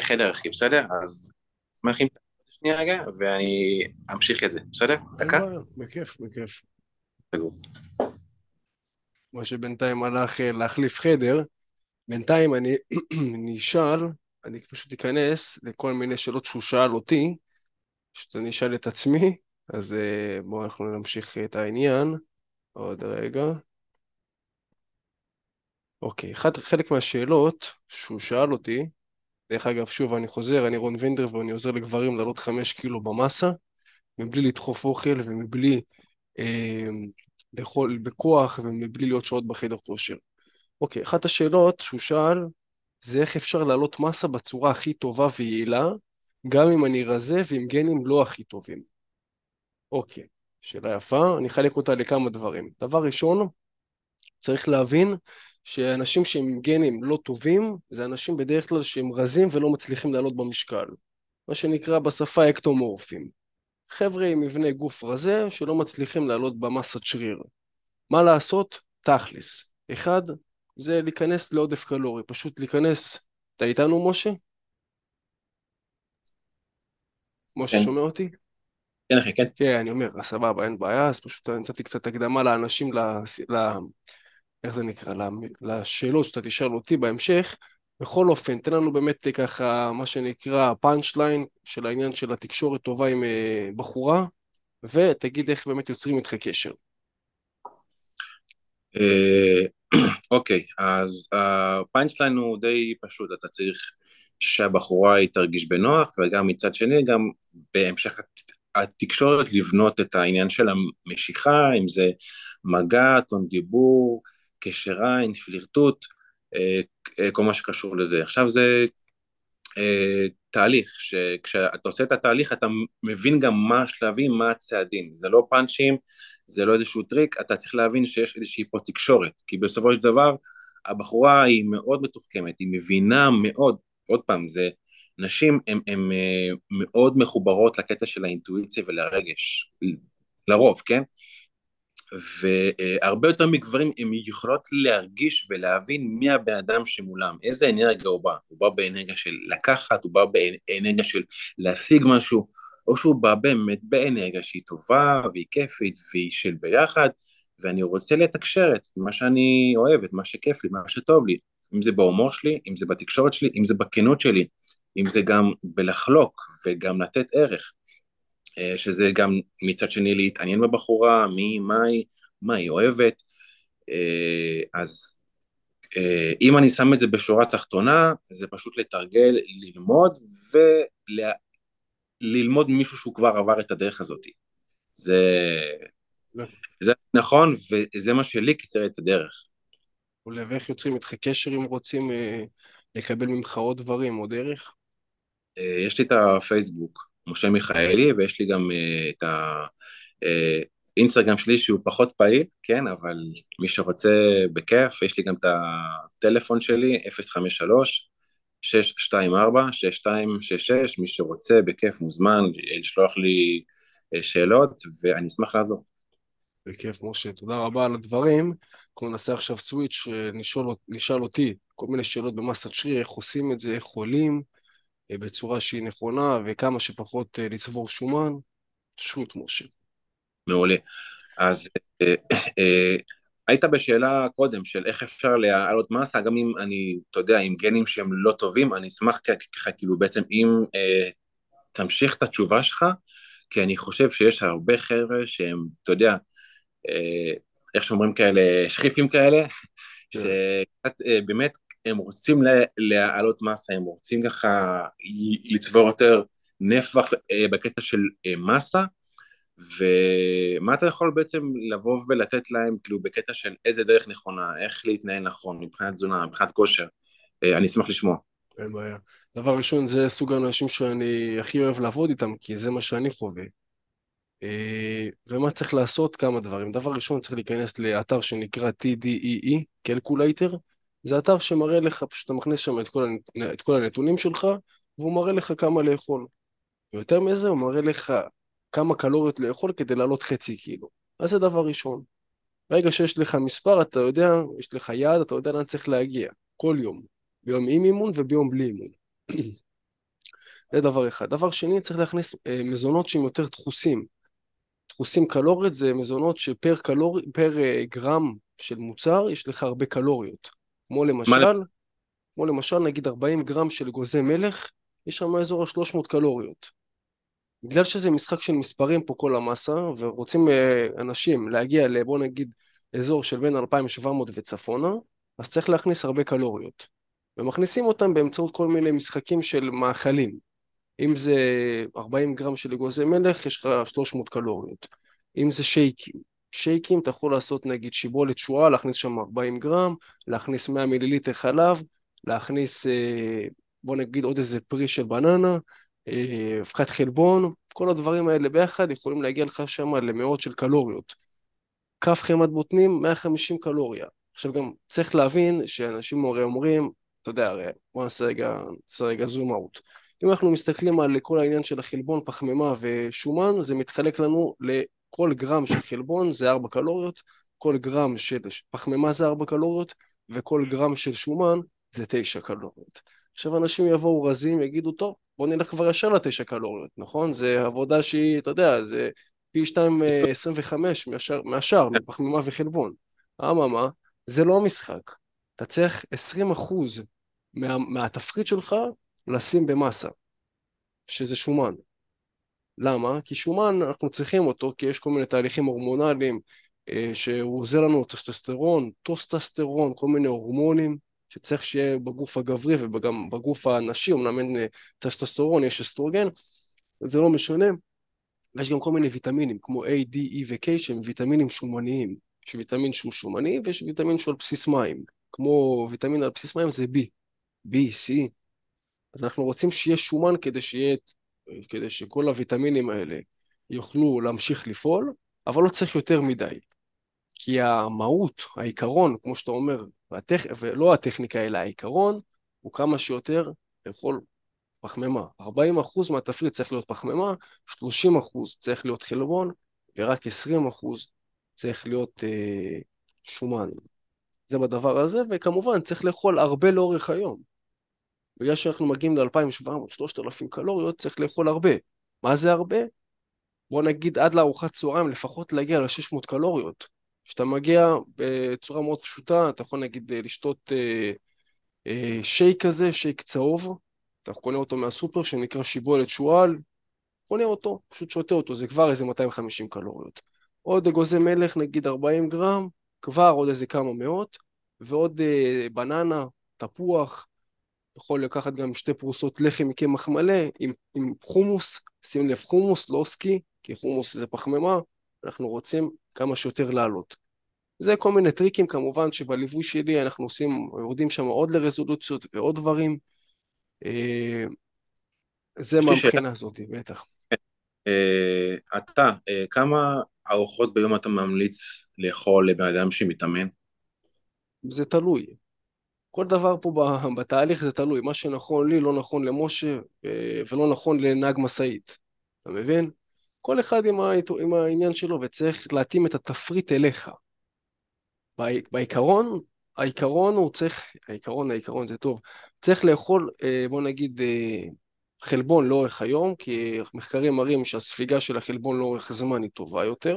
חדר אחי, בסדר? אז שמחים את זה. שנייה רגע, ואני אמשיך את זה, בסדר? דקה? בכיף. תגור. מה שבינתיים הלך להחליף חדר, בינתיים אני אשאל, אני פשוט אכנס לכל מיני שאלות שהוא שאל אותי, שאני אשאל את עצמי, אז בואו אנחנו נמשיך את העניין, עוד רגע. אוקיי, חלק מהשאלות שהוא שאל אותי, דרך אגב, שוב, אני חוזר, אני רון וינדר, ואני עוזר לגברים לעלות 5 קילו במסה, מבלי לדחוף אוכל ומבלי לאכול בכוח ומבלי להיות שעות בחדר כושר. אוקיי, אחת השאלות שהוא שאל, זה איך אפשר לעלות מסה בצורה הכי טובה ויעילה, גם אם אני רזה ועם גנים לא הכי טובים. אוקיי, שאלה יפה, אני אחלק אותה לכמה דברים. דבר ראשון, צריך להבין שאנשים שהם גנים לא טובים, זה אנשים בדרך כלל שהם רזים ולא מצליחים לעלות במשקל. מה שנקרא בשפה אקטומורפים. חבר'ה עם מבנה גוף רזה שלא מצליחים לעלות במסת שריר. מה לעשות? תכלס. אחד, זה להיכנס לעודף קלורי, פשוט להיכנס. אתה איתנו, משה? משה, שומע אותי? כן, אחי, כן. כן, אני אומר, סבבה, אין בעיה, אז פשוט נצאתי קצת הקדמה לאנשים, איך זה נקרא, לשאלות שאתה תשאל אותי בהמשך. בכל אופן, תן לנו באמת ככה, מה שנקרא, פאנץ' ליין של העניין של התקשורת טובה עם בחורה, ותגיד איך באמת יוצרים איתך קשר. אוקיי, אז הפאנץ' ליין הוא די פשוט, אתה צריך שהבחורה היא תרגיש בנוח, וגם מצד שני, גם בהמשך התקשורת לבנות את העניין של המשיכה, אם זה מגע, טון דיבור, קשר עין, פלירטוט, כל מה שקשור לזה. עכשיו זה תהליך, שכשאתה עושה את התהליך, אתה מבין גם מה השלבים, מה הצעדים. זה לא פאנצ'ים, זה לא איזשהו טריק, אתה צריך להבין שיש איזושהי פה תקשורת, כי בסופו של דבר, הבחורה היא מאוד מתוחכמת, היא מבינה מאוד, עוד פעם, זה נשים הן מאוד מחוברות לקטע של האינטואיציה ולרגש, לרוב, כן? והרבה יותר מגברים הם יכולות להרגיש ולהבין מי הבן אדם שמולם, איזה אנרגיה הוא בא, באנרגיה של לקחת, הוא בא באנרגיה של להשיג משהו, או שהוא בא באמת באנרגיה שהיא טובה והיא כיפית והיא של ביחד, ואני רוצה לתקשר את מה שאני אוהב, את מה שכיף לי, מה שטוב לי, אם זה בהומור שלי, אם זה בתקשורת שלי, אם זה בכנות שלי, אם זה גם בלחלוק וגם לתת ערך, שזה גם מצד שני להתעניין בבחורה, מי, מה היא אוהבת. אז אם אני שם את זה בשורה תחתונה, זה פשוט לתרגל, ללמוד וללמוד מישהו שהוא כבר עבר את הדרך הזאת. זה נכון, וזה מה שלי קיצר את הדרך. ולאיך יוצרים איתך קשר אם רוצים לקבל ממך עוד דברים או דרך? יש לי את הפייסבוק, משה מיכאלי, ויש לי גם את האינסטגרם שלי שהוא פחות פעיל, כן, אבל מי שרוצה בכיף, יש לי גם את הטלפון שלי, 053-624-6266, מי שרוצה בכיף מוזמן לשלוח לי שאלות, ואני אשמח לעזור. בכיף, משה, תודה רבה על הדברים. אנחנו נעשה עכשיו סוויץ', נשאל אותי כל מיני שאלות במסת שריר, איך עושים את זה, איך עולים, בצורה שהיא נכונה, וכמה שפחות לצבור שומן, שוט משה. מעולה. אז הייתה בשאלה קודם של איך אפשר להעלות מסה, גם אם אני, אתה יודע, עם גנים שהם לא טובים, אני אשמח ככה, כאילו בעצם אם תמשיך את התשובה שלך, כי אני חושב שיש הרבה חבר'ה שהם, אתה יודע, איך שאומרים כאלה, שחיפים כאלה, שבאמת הם רוצים להעלות מסה, הם רוצים ככה לצבור יותר נפח בקטע של מסה, ומה אתה יכול בעצם לבוא ולתת להם, כאילו בקטע של איזה דרך נכונה, איך להתנהל נכון, מבחינת תזונה, מבחינת כושר, אני אשמח לשמוע. אין בעיה. דבר ראשון, זה סוג האנשים שאני הכי אוהב לעבוד איתם, כי זה מה שאני חווה. ומה צריך לעשות? כמה דברים. דבר ראשון, צריך להיכנס לאתר שנקרא TDEE, Calculator, זה אתר שמראה לך, פשוט אתה מכניס שם את כל הנתונים שלך, והוא מראה לך כמה לאכול. ויותר מזה, הוא מראה לך כמה קלוריות לאכול כדי לעלות חצי קילו. אז זה דבר ראשון. ברגע שיש לך מספר, אתה יודע, יש לך יעד, אתה יודע לאן צריך להגיע. כל יום. ביום עם אימון וביום בלי אימון. זה דבר אחד. דבר שני, צריך להכניס מזונות שהם יותר דחוסים. דחוסים קלוריות זה מזונות שפר גרם של מוצר יש לך הרבה קלוריות. כמו למשל, נגיד 40 גרם של גוזי מלך, יש שם אזור ה-300 קלוריות. בגלל שזה משחק של מספרים פה כל המסה, ורוצים אנשים להגיע לבוא נגיד אזור של בין 2,700 וצפונה, אז צריך להכניס הרבה קלוריות. ומכניסים אותם באמצעות כל מיני משחקים של מאכלים. אם זה 40 גרם של גוזי מלך, יש לך 300 קלוריות. אם זה שייקים. שייקים, אתה יכול לעשות נגיד שיבולת שואה, להכניס שם 40 גרם, להכניס 100 מיליליטר חלב, להכניס, בוא נגיד עוד איזה פרי של בננה, אבקת חלבון, כל הדברים האלה ביחד יכולים להגיע לך שם למאות של קלוריות. כף חמת בוטנים, 150 קלוריה. עכשיו גם צריך להבין שאנשים הרי אומרים, אתה יודע הרי, בוא נעשה רגע זום אאוט. אם אנחנו מסתכלים על כל העניין של החלבון, פחמימה ושומן, זה מתחלק לנו לכל גרם של חלבון זה 4 קלוריות, כל גרם של פחמימה זה 4 קלוריות, וכל גרם של שומן זה 9 קלוריות. עכשיו אנשים יבואו רזים, יגידו, טוב, בוא נלך כבר ישר ל9 קלוריות, נכון? זה עבודה שהיא, אתה יודע, זה פי 2.25 מהשאר, מפחמימה וחלבון. אממה, זה לא המשחק. אתה צריך 20% מהתפריט שלך לשים במסה, שזה שומן. למה? כי שומן אנחנו צריכים אותו, כי יש כל מיני תהליכים הורמונליים, שהוא עוזר לנו, טסטוסטרון, טוסטסטרון, כל מיני הורמונים, שצריך שיהיה בגוף הגברי וגם בגוף הנשי, אמנם אין טסטוסטרון, יש אסטרוגן, זה לא משנה. יש גם כל מיני ויטמינים, כמו A, D, E ו-K, שהם ויטמינים שומניים, שוויטמין שהוא שומני, ויש ויטמין שהוא על בסיס מים, כמו ויטמין על בסיס מים זה B, B, C, אז אנחנו רוצים שיהיה שומן כדי שכל הויטמינים האלה יוכלו להמשיך לפעול, אבל לא צריך יותר מדי, כי המהות, העיקרון, כמו שאתה אומר, ולא הטכניקה אלא העיקרון, הוא כמה שיותר לאכול פחמימה. 40% מהתפריט צריך להיות פחמימה, 30% צריך להיות חלבון, ורק 20% צריך להיות שומן. זה בדבר הזה, וכמובן צריך לאכול הרבה לאורך היום. בגלל שאנחנו מגיעים ל-2,700-3,000 קלוריות, צריך לאכול הרבה. מה זה הרבה? בוא נגיד עד לארוחת צהריים, לפחות להגיע ל-600 קלוריות. כשאתה מגיע בצורה מאוד פשוטה, אתה יכול נגיד לשתות שייק כזה, שייק צהוב, אתה קונה אותו מהסופר שנקרא שיבולת שועל, קונה אותו, פשוט שותה אותו, זה כבר איזה 250 קלוריות. עוד אגוזי מלך נגיד 40 גרם, כבר עוד איזה כמה מאות, ועוד בננה, תפוח, יכול לקחת גם 2 פרוסות לחם מקמח מלא, עם חומוס, שים לב חומוס, לא סקי, כי חומוס זה פחמימה, אנחנו רוצים כמה שיותר לעלות. זה כל מיני טריקים כמובן, שבליווי שלי אנחנו יורדים שם עוד לרזולוציות ועוד דברים, זה מהבחינה הזאת, בטח. אתה, כמה ארוחות ביום אתה ממליץ לאכול לבן אדם שמתאמן? זה תלוי. כל דבר פה בתהליך זה תלוי, מה שנכון לי לא נכון למשה ולא נכון לנהג מסעית, אתה מבין? כל אחד עם העניין שלו וצריך להתאים את התפריט אליך. בעיקרון, העיקרון זה טוב, צריך לאכול, בוא נגיד, חלבון לאורך היום, כי מחקרים מראים שהספיגה של החלבון לאורך זמן היא טובה יותר,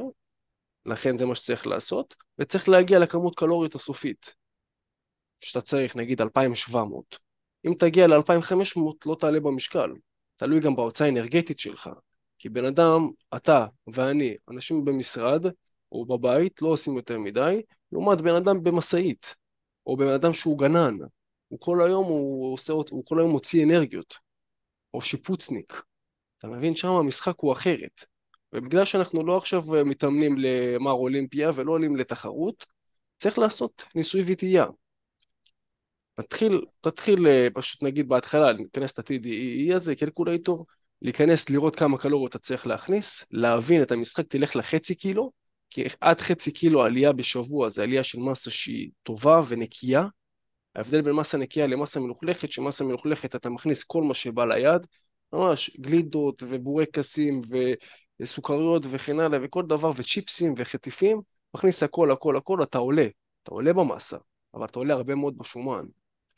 לכן זה מה שצריך לעשות, וצריך להגיע לכמות קלוריות הסופית. שאתה צריך, נגיד, 2,700. אם תגיע ל-2,500, לא תעלה במשקל. תלוי גם בהוצאה אנרגטית שלך. כי בן אדם, אתה ואני, אנשים במשרד או בבית, לא עושים יותר מדי, לעומת בן אדם במסעית, או בן אדם שהוא גנן. הוא כל היום מוציא אנרגיות, או שיפוצניק. אתה מבין, שם המשחק הוא אחרת. ובגלל שאנחנו לא עכשיו מתאמנים למר אולימפיה ולא עולים לתחרות, צריך לעשות ניסוי וטעייה. תתחיל פשוט נגיד בהתחלה, להיכנס ל-TDEE הזה, קלקולייטור, להיכנס לראות כמה קלוריות אתה צריך להכניס, להבין את המשחק, תלך לחצי קילו, כי עד חצי קילו עלייה בשבוע זה עלייה של מסה שהיא טובה ונקייה, ההבדל בין מסה נקייה למסה מלוכלכת, שמסה מלוכלכת אתה מכניס כל מה שבא ליד, ממש גלידות ובורקסים וסוכריות וכן הלאה וכל דבר וצ'יפסים וחטיפים, מכניס הכל הכל הכל, אתה עולה במסה, אבל אתה עולה הרבה מאוד בשומן.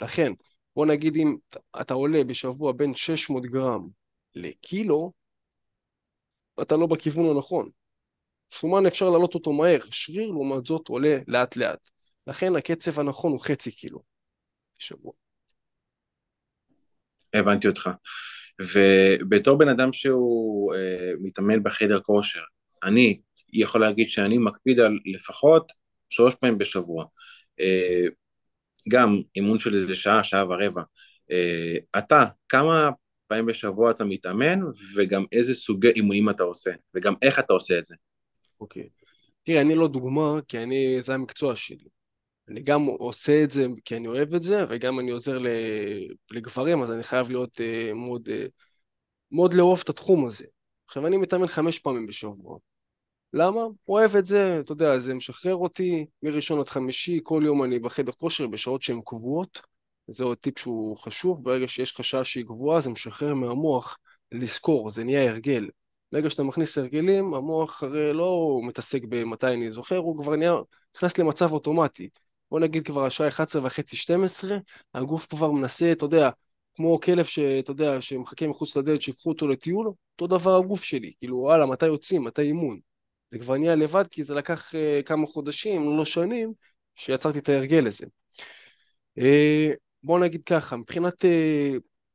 לכן, בוא נגיד אם אתה עולה בשבוע בין 600 גרם לקילו, אתה לא בכיוון הנכון. שומן אפשר לעלות אותו מהר, שריר לעומת זאת עולה לאט לאט. לכן הקצב הנכון הוא חצי קילו בשבוע. הבנתי אותך. ובתור בן אדם שהוא מתאמן בחדר כושר, אני יכול להגיד שאני מקפיד על לפחות 3 פעמים בשבוע. גם אימון שלי זה שעה, שעה ורבע. אתה, כמה פעמים בשבוע אתה מתאמן, וגם איזה סוגי אימונים אתה עושה, וגם איך אתה עושה את זה? אוקיי. תראה, אני לא דוגמה, כי זה המקצוע שלי. אני גם עושה את זה כי אני אוהב את זה, וגם אני עוזר לגברים, אז אני חייב להיות מאוד לאהוב את התחום הזה. עכשיו אני מתאמן 5 פעמים בשבוע. למה? אוהב את זה, אתה יודע, זה משחרר אותי, מראשון עד חמישי, כל יום אני בחדר כושר בשעות שהן קבועות, זה עוד טיפ שהוא חשוב, ברגע שיש חשש שהיא קבועה, זה משחרר מהמוח לזכור, זה נהיה הרגל. ברגע שאתה מכניס הרגלים, המוח הרי לא מתעסק במתי אני זוכר, הוא כבר נהיה, נכנס למצב אוטומטי. בוא נגיד כבר השעה 11:30-12, הגוף כבר מנסה, אתה יודע, כמו כלב שאתה יודע, שמחכה מחוץ לדלת, שיקחו אותו לטיול, אותו דבר הגוף שלי, כאילו, הלאה, מתי יוצאים, מתי אימון. זה כבר נהיה לבד, כי זה לקח כמה חודשים, לא שנים, שיצרתי את ההרגל הזה. בוא נגיד ככה, מבחינת,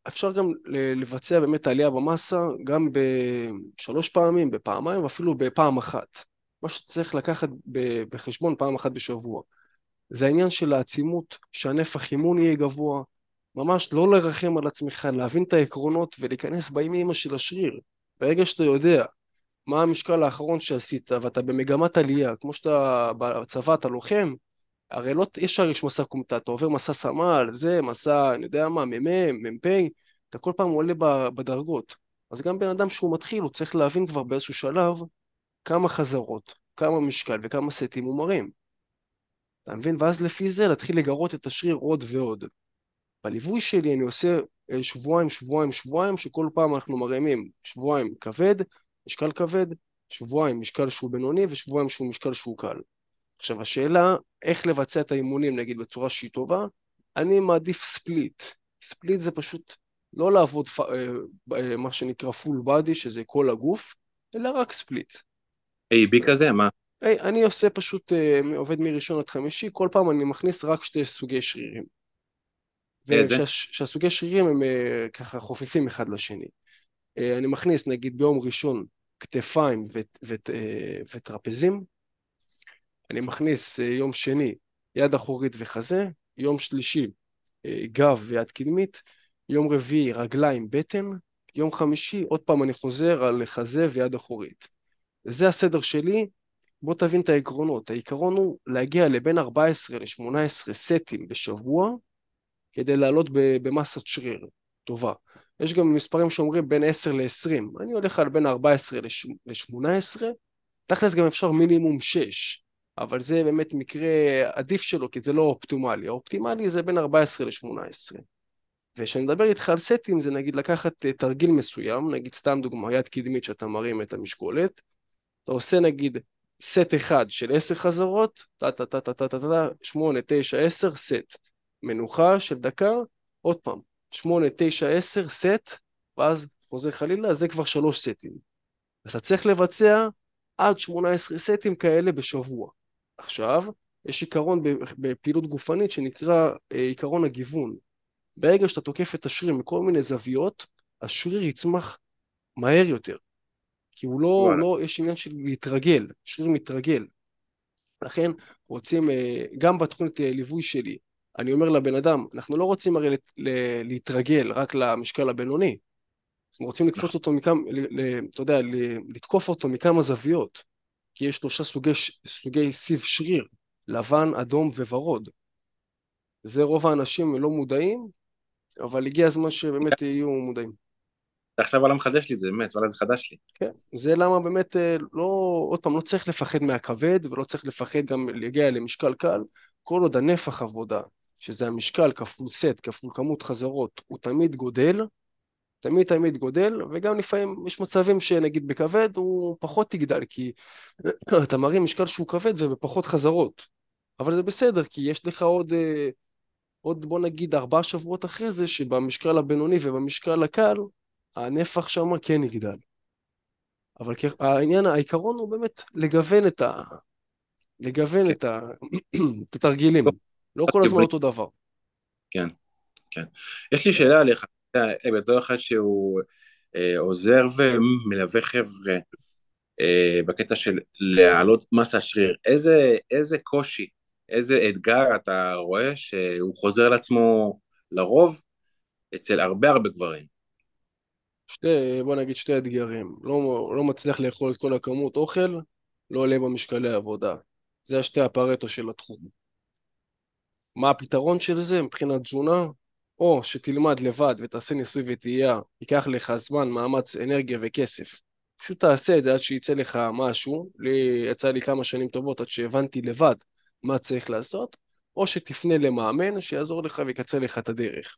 אפשר גם לבצע באמת העלייה במסה, גם ב3 פעמים, בפעמיים, ואפילו ב1 פעם. מה שצריך לקחת בחשבון 1 פעם בשבוע. זה העניין של העצימות, שהנפח אימון יהיה גבוה, ממש לא לרחם על עצמך, להבין את העקרונות ולהיכנס באימא של השריר. ברגע שאתה יודע מה המשקל האחרון שעשית, ואתה במגמת עלייה, כמו שאתה בצבא, אתה לוחם, הרי לא ישר יש מסע קומטה, אתה עובר מסע סמל, זה מסע, אני יודע מה, מ"פ, אתה כל פעם עולה בדרגות. אז גם בן אדם שהוא מתחיל, הוא צריך להבין כבר באיזשהו שלב כמה חזרות, כמה משקל וכמה סטים הוא מרים. אתה מבין? ואז לפי זה להתחיל לגרות את השריר עוד ועוד. בליווי שלי אני עושה שבועיים, שכל פעם אנחנו מרימים שבועיים כבד, משקל כבד, שבועיים משקל שהוא בינוני, ושבועיים שהוא משקל שהוא קל. עכשיו השאלה, איך לבצע את האימונים, נגיד בצורה שהיא טובה, אני מעדיף ספליט. ספליט זה פשוט לא לעבוד מה שנקרא פול בדי, שזה כל הגוף, אלא רק ספליט. A-B כזה, מה? אני עושה פשוט, עובד מראשון עד חמישי, כל פעם אני מכניס רק 2 סוגי שרירים. איזה? שהסוגי שרירים הם ככה חופפים אחד לשני. אני מכניס נגיד ביום ראשון כתפיים וטרפזים, אני מכניס יום שני יד אחורית וחזה, יום שלישי גב ויד קדמית, יום רביעי רגליים בטן, יום חמישי עוד פעם אני חוזר על חזה ויד אחורית. זה הסדר שלי, בוא תבין את העקרונות. העיקרון הוא להגיע לבין 14 ל-18 סטים בשבוע, כדי לעלות במסת שריר טובה. יש גם מספרים שאומרים בין 10 ל-20, אני הולך על בין 14 ל-18, תכלס גם אפשר מינימום 6, אבל זה באמת מקרה עדיף שלו, כי זה לא אופטימלי, האופטימלי זה בין 14 ל-18, וכשאני מדבר איתך על סטים, זה נגיד לקחת תרגיל מסוים, נגיד סתם דוגמה, יד קדמית שאתה מרים את המשקולת, אתה עושה נגיד סט אחד של 10 חזרות, 8, 9, 10, סט, מנוחה של דקה, עוד פעם, 8, 9, 10, סט, ואז חוזר חלילה, זה כבר 3 סטים. אתה צריך לבצע עד 18 סטים כאלה בשבוע. עכשיו, יש עיקרון בפעילות גופנית שנקרא עיקרון הגיוון. ברגע שאתה תוקף את השריר מכל מיני זוויות, השריר יצמח מהר יותר. כי הוא לא יש עניין של להתרגל, שריר מתרגל. לכן רוצים, גם בתוכנית ליווי שלי, אני אומר לבן אדם, אנחנו לא רוצים הרי להתרגל רק למשקל הבינוני, אנחנו רוצים לקפוץ אותו מכמה, אתה יודע, לתקוף אותו מכמה זוויות, כי יש 3 סוגי סיב שריר, לבן, אדום וורוד. זה רוב האנשים לא מודעים, אבל הגיע הזמן שבאמת יהיו מודעים. עכשיו עולם חדש לי, זה באמת, אבל זה חדש לי. כן, זה למה באמת, עוד פעם, לא צריך לפחד מהכבד, ולא צריך לפחד גם להגיע למשקל קל, כל עוד הנפח עבודה, שזה המשקל כפול סט, כפול כמות חזרות, הוא תמיד גודל, תמיד תמיד גודל, וגם לפעמים יש מצבים שנגיד בכבד הוא פחות תגדל, כי אתה מרים משקל שהוא כבד ובפחות חזרות, אבל זה בסדר, כי יש לך עוד בוא נגיד 4 שבועות אחרי זה, שבמשקל הבינוני ובמשקל הקל, הנפח שם כן יגדל. אבל העניין, העיקרון הוא באמת לגוון את לגוון את התרגילים, לא כל הזמן אותו דבר. כן, כן. יש לי שאלה עליך, בתור אחד שהוא עוזר ומלווה חבר'ה בקטע של להעלות מסת שריר, איזה קושי, איזה אתגר אתה רואה שהוא חוזר לעצמו לרוב אצל הרבה גברים? בוא נגיד 2 אתגרים, לא מצליח לאכול את כל הכמות אוכל, לא עולה במשקלי העבודה. זה השתי הפרטו של התחום. מה הפתרון של זה מבחינת תזונה? או שתלמד לבד ותעשה ניסוי וטעייה, ייקח לך זמן, מאמץ, אנרגיה וכסף. פשוט תעשה את זה עד שיצא לך משהו, לי יצא לי כמה שנים טובות עד שהבנתי לבד מה צריך לעשות, או שתפנה למאמן שיעזור לך ויקצה לך את הדרך.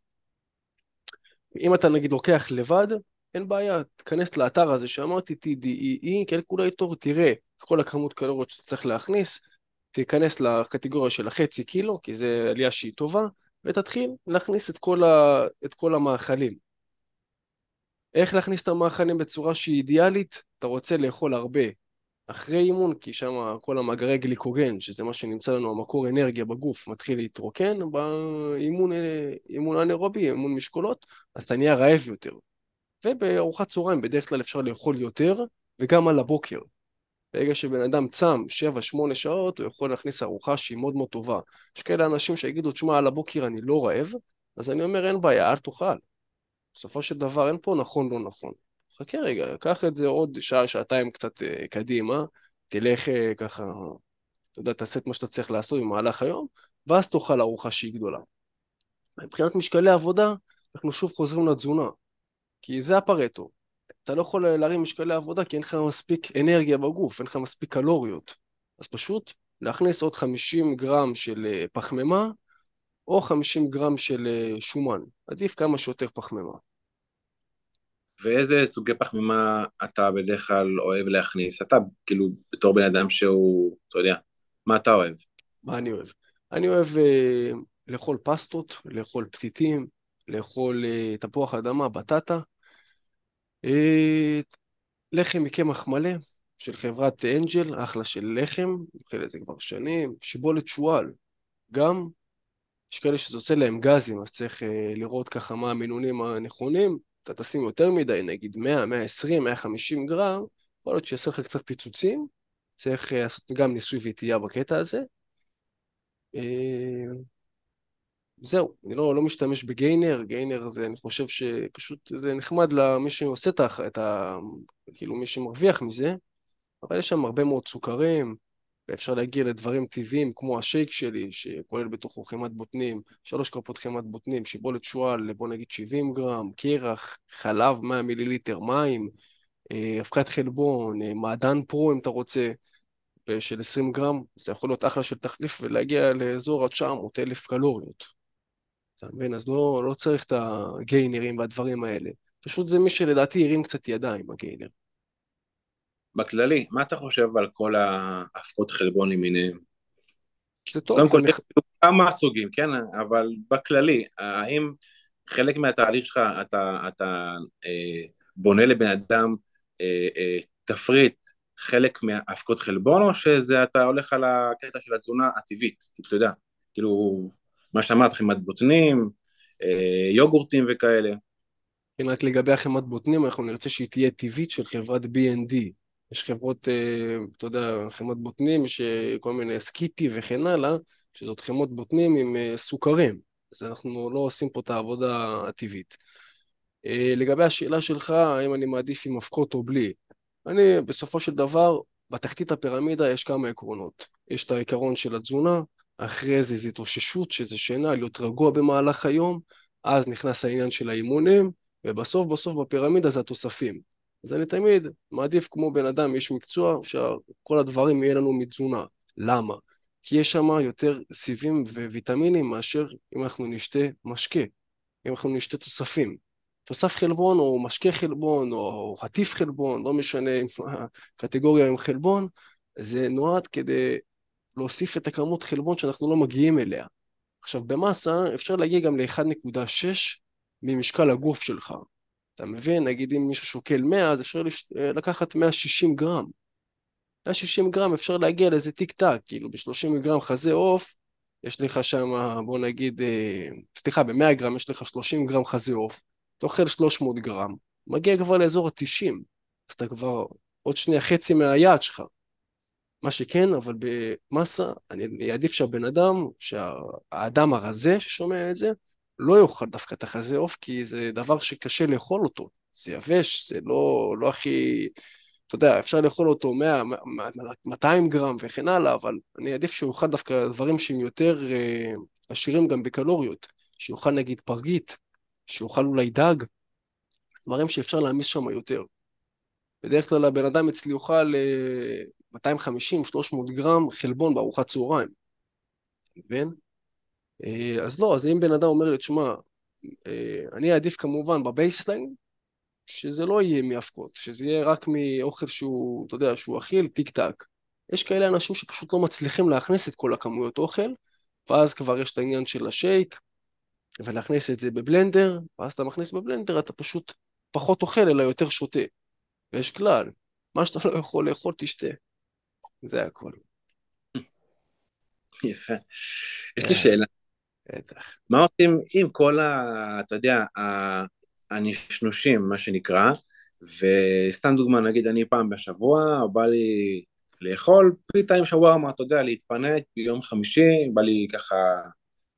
אם אתה נגיד לוקח לבד, אין בעיה, תכנס לאתר הזה שאמרתי TDEE, קלקולייטור, תראה את כל הכמות קלוריות שאתה צריך להכניס, תיכנס לקטגוריה של החצי קילו, כי זו עלייה שהיא טובה, ותתחיל להכניס את כל המאכלים. איך להכניס את המאכלים בצורה שהיא אידיאלית? אתה רוצה לאכול הרבה אחרי אימון, כי שם כל המאגרי גליקוגן, שזה מה שנמצא לנו, המקור אנרגיה בגוף, מתחיל להתרוקן באימון אנאירובי, אימון משקולות, אתה נהיה רעב יותר. ובארוחת צהריים בדרך כלל אפשר לאכול יותר, וגם על הבוקר. ברגע שבן אדם צם 7-8 שעות, הוא יכול להכניס ארוחה שהיא מאוד מאוד טובה. יש כאלה אנשים שיגידו, תשמע, על הבוקר אני לא רעב, אז אני אומר, אין בעיה, אל תאכל. בסופו של דבר אין פה נכון לא נכון. חכה רגע, קח את זה עוד שעה, שעתיים קצת קדימה, תלך ככה, אתה יודע, תעשה את מה שאתה צריך לעשות במהלך היום, ואז תאכל ארוחה שהיא גדולה. מבחינת משקלי עבודה, אנחנו שוב חוזרים לתזונה, כי זה הפרטו. אתה לא יכול להרים משקלי עבודה, כי אין לך מספיק אנרגיה בגוף, אין לך מספיק קלוריות. אז פשוט להכניס עוד 50 גרם של פחמימה, או 50 גרם של שומן. עדיף כמה שיותר פחמימה. ואיזה סוגי פחמימה אתה בדרך כלל אוהב להכניס? אתה כאילו בתור בן אדם שהוא, אתה יודע, מה אתה אוהב? מה אני אוהב? אני אוהב לאכול פסטות, לאכול פתיתים, לאכול תפוח אדמה, בטטה, לחם מקמח מלא של חברת אנג'ל, אחלה של לחם, אוכל את זה כבר שנים, שיבולת שואל, גם יש כאלה שזה עושה להם גזים, אז צריך לראות ככה מה המינונים הנכונים, אתה תשים יותר מדי, נגיד 100, 120, 150 גרם, יכול להיות שיעשה לך קצת פיצוצים, צריך לעשות גם ניסוי וטעייה בקטע הזה. זהו, אני לא משתמש בגיינר, גיינר זה אני חושב שפשוט זה נחמד למי שעושה כאילו מי שמרוויח מזה, אבל יש שם הרבה מאוד סוכרים, ואפשר להגיע לדברים טבעיים כמו השייק שלי, שכולל בתוכו חמת בוטנים, 3 כפות חמת בוטנים, שיבולת שואל, בוא נגיד 70 גרם, קרח, חלב 100 מיליליטר, מים, אבקת חלבון, מעדן פרו אם אתה רוצה, של 20 גרם, זה יכול להיות אחלה של תחליף, ולהגיע לאזור 900,000 קלוריות. אתה מבין? אז לא צריך את הגיינרים והדברים האלה. פשוט זה מי שלדעתי ירים קצת ידיים, הגיינר. בכללי, מה אתה חושב על כל ההפקות חלבון למיניהם? זה טוב. קודם כל, כמה סוגים, כן? אבל בכללי, האם חלק מהתהליך שלך, אתה בונה לבן אדם תפריט, חלק מהפקות חלבון, או שזה אתה הולך על הקטע של התזונה הטבעית, אתה יודע, כאילו, מה שאמרת, חמת בוטנים, יוגורטים וכאלה. כן, רק לגבי החמת בוטנים, אנחנו נרצה שהיא תהיה טבעית של חברת B&D. יש חברות, אתה יודע, חמת בוטנים, כל מיני סקיטי וכן הלאה, שזאת חמת בוטנים עם סוכרים, אז אנחנו לא עושים פה את העבודה הטבעית. לגבי השאלה שלך, האם אני מעדיף עם הפקות או בלי, אני בסופו של דבר, בתחתית הפירמידה יש כמה עקרונות. יש את העיקרון של התזונה, אחרי זה זו תוששות, שזה שינה, להיות רגוע במהלך היום, אז נכנס העניין של האימונים, ובסוף בפירמידה זה התוספים. אז אני תמיד מעדיף כמו בן אדם, יש מקצוע, שכל הדברים יהיה לנו מתזונה. למה? כי יש שם יותר סיבים וויטמינים, מאשר אם אנחנו נשתה משקה, אם אנחנו נשתה תוספים. תוסף חלבון או משקה חלבון או חטיף חלבון, לא משנה הקטגוריה עם חלבון, זה נועד כדי להוסיף את הכמות חלבון שאנחנו לא מגיעים אליה. עכשיו במסה אפשר להגיע גם ל-1.6 ממשקל הגוף שלך. אתה מבין, נגיד אם מישהו שוקל 100, אז אפשר לקחת 160 גרם. 160 גרם אפשר להגיע לאיזה טיק טק, כאילו ב-30 גרם חזה עוף, יש לך שם, בוא נגיד, סליחה, ב-100 גרם יש לך 30 גרם חזה עוף, אתה אוכל 300 גרם, מגיע כבר לאזור ה-90, אז אתה כבר עוד שנייה חצי מהיעד שלך. מה שכן, אבל במסה, אני אעדיף שהאדם הרזה ששומע את זה, לא יאכל דווקא את החזה עוף, כי זה דבר שקשה לאכול אותו, זה יבש, זה לא הכי, אתה יודע, אפשר לאכול אותו 100, 200 גרם וכן הלאה, אבל אני אעדיף שיאכל דווקא דברים שהם יותר עשירים גם בקלוריות, שיאכל נגיד פרגית, שאוכל אולי דג, דברים שאפשר להעמיס שם יותר. בדרך כלל הבן אדם אצלי אוכל 250-300 גרם חלבון בארוחת צהריים, מבין? אז לא, אז אם בן אדם אומר לי, תשמע, אני אעדיף כמובן בבייסליין, שזה לא יהיה מהפקות, שזה יהיה רק מאוכל שהוא, אתה יודע, שהוא אכיל, טיק טק. יש כאלה אנשים שפשוט לא מצליחים להכניס את כל הכמויות אוכל, ואז כבר יש את העניין של השייק, ולהכניס את זה בבלנדר, ואז אתה מכניס בבלנדר, אתה פשוט פחות אוכל, אלא יותר שותה. ויש כלל, מה שאתה לא יכול לאכול, תשתה. זה הכל. יפה. יש לי שאלה. בטח. מה עושים עם כל אתה יודע, הנשנושים, מה שנקרא, וסתם דוגמה, נגיד, אני פעם בשבוע, בא לי לאכול פיתה עם שווארמה, אתה יודע, להתפנק ביום חמישי, בא לי ככה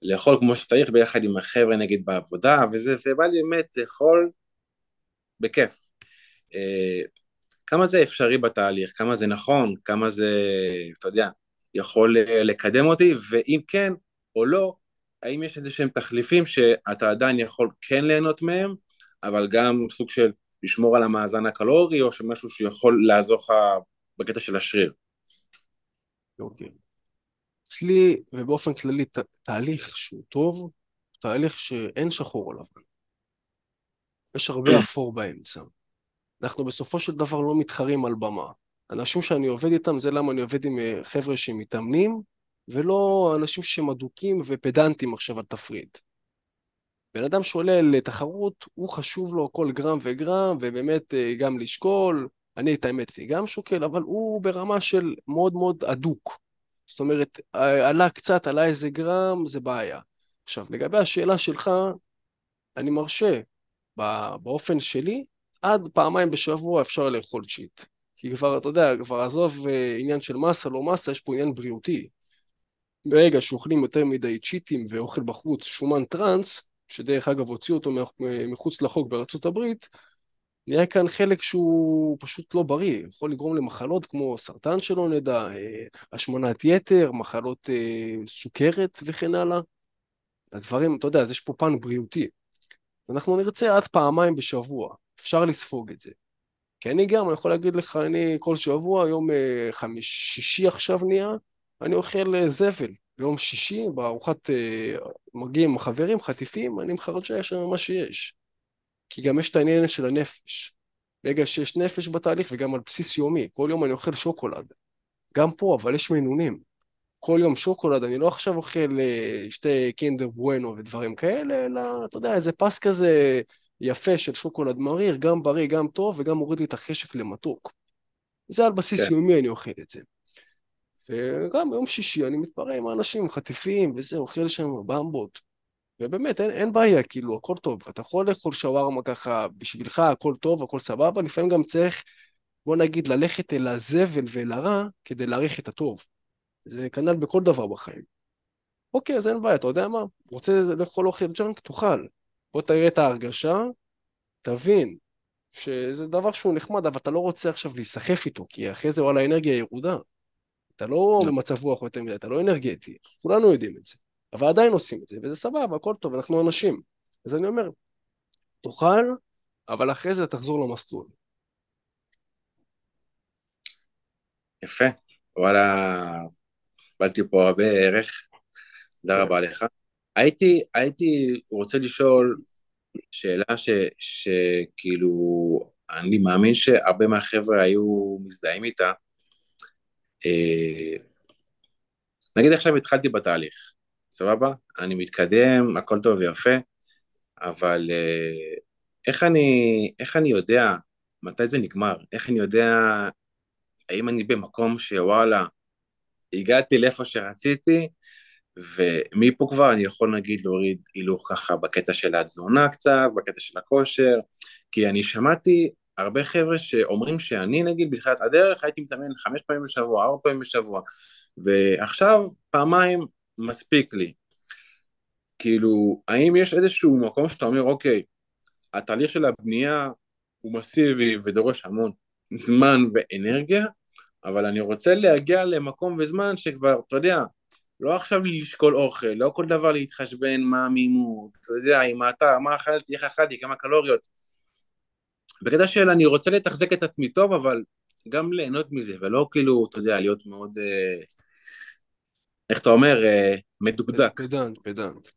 לאכול כמו שצריך, ביחד עם החבר'ה נגיד בעבודה, וזה, ובא לי באמת לאכול בכיף. כמה זה אפשרי בתהליך, כמה זה נכון, כמה זה, אתה יודע, יכול לקדם אותי, ואם כן או לא, האם יש איזה שהם תחליפים שאתה עדיין יכול כן ליהנות מהם, אבל גם סוג של לשמור על המאזן הקלורי, או שמשהו שיכול לעזור לך בקטע של השריר. אוקיי. אצלי, ובאופן כללי, תהליך שהוא טוב, תהליך שאין שחור עליו. יש הרבה אפור באמצע. אנחנו בסופו של דבר לא מתחרים על במה. אנשים שאני עובד איתם, זה למה אני עובד עם חבר'ה שמתאמנים, ולא אנשים שמדוקים ופדנטים עכשיו על תפריד. בן אדם שעולה לתחרות, הוא חשוב לו כל גרם וגרם, ובאמת גם לשקול, אני את האמת גם שוקל, אבל הוא ברמה של מאוד מאוד אדוק. זאת אומרת, עלה קצת, עלה איזה גרם, זה בעיה. עכשיו, לגבי השאלה שלך, אני מרשה, באופן שלי, עד פעמיים בשבוע אפשר לאכול צ'יט. כי כבר, אתה יודע, כבר עזוב עניין של מסה, לא מסה, יש פה עניין בריאותי. ברגע שאוכלים יותר מדי צ'יטים ואוכל בחוץ שומן טרנס, שדרך אגב הוציא אותו מחוץ לחוק בארצות הברית, נהיה כאן חלק שהוא פשוט לא בריא, יכול לגרום למחלות כמו סרטן שלא נדע, השמנת יתר, מחלות סוכרת וכן הלאה. הדברים, אתה יודע, אז יש פה פן בריאותי. אנחנו נרצה עד פעמיים בשבוע, אפשר לספוג את זה. כי אני גם, אני יכול להגיד לך, אני כל שבוע, יום שישי עכשיו נהיה, אני אוכל זבל, ביום שישי, בארוחת מגיעים חברים, חטיפים, אני מחרצ'ה שם מה שיש. כי גם יש את העניין של הנפש. ברגע שיש נפש בתהליך, וגם על בסיס יומי, כל יום אני אוכל שוקולד. גם פה, אבל יש מינונים. כל יום שוקולד, אני לא עכשיו אוכל שתי קינדר בואנו ודברים כאלה, אלא, אתה יודע, איזה פס כזה יפה של שוקולד מריר, גם בריא, גם טוב, וגם מוריד לי את החשק למתוק. זה על בסיס יומי אני אוכל את זה. וגם יום שישי אני מתפרע עם האנשים, חטיפים וזה, אוכל שם במבות. ובאמת, אין בעיה, כאילו, הכל טוב. אתה יכול לאכול שווארמה ככה, בשבילך הכל טוב, הכל סבבה, לפעמים גם צריך, בוא נגיד, ללכת אל הזבל ואל הרע, כדי להעריך את הטוב. זה כנ"ל בכל דבר בחיים. אוקיי, אז אין בעיה, אתה יודע מה? רוצה לאכול אוכל ג'אנק? תאכל. בוא תראה את ההרגשה, תבין שזה דבר שהוא נחמד, אבל אתה לא רוצה עכשיו להיסחף איתו, כי אחרי זה וואלה האנרגיה ירודה. אתה לא במצב רוח יותר מדי, אתה לא אנרגטי, כולנו יודעים את זה, אבל עדיין עושים את זה, וזה סבבה, הכל טוב, אנחנו אנשים. אז אני אומר, תאכל, אבל אחרי זה תחזור למסלול. יפה, וואלה, בלתי פה הרבה ערך, תודה רבה לך. הייתי רוצה לשאול שאלה שכאילו, אני מאמין שהרבה מהחבר'ה היו מזדהים איתה, נגיד עכשיו התחלתי בתהליך, סבבה? אני מתקדם, הכל טוב ויפה, אבל איך אני יודע מתי זה נגמר? איך אני יודע האם אני במקום שוואלה, הגעתי לאיפה שרציתי, ומפה כבר אני יכול נגיד להוריד הילוך ככה בקטע של התזונה קצת, בקטע של הכושר, כי אני שמעתי הרבה חבר'ה שאומרים שאני נגיד בתחילת הדרך הייתי מתאמן 5 פעמים בשבוע, 4 פעמים בשבוע, ועכשיו פעמיים מספיק לי. כאילו, האם יש איזשהו מקום שאתה אומר, אוקיי, התהליך של הבנייה הוא מסיבי ודורש המון זמן ואנרגיה, אבל אני רוצה להגיע למקום וזמן שכבר, אתה יודע, לא עכשיו לשקול אוכל, לא כל דבר להתחשבן מה המימות, אתה יודע, אם אתה, מה אכלתי, איך אכלתי, כמה קלוריות, בקטע של אני רוצה לתחזק את עצמי טוב, אבל גם ליהנות מזה, ולא כאילו, אתה יודע, להיות מאוד, איך אתה אומר, מדוקדק. פדנט, פדנט.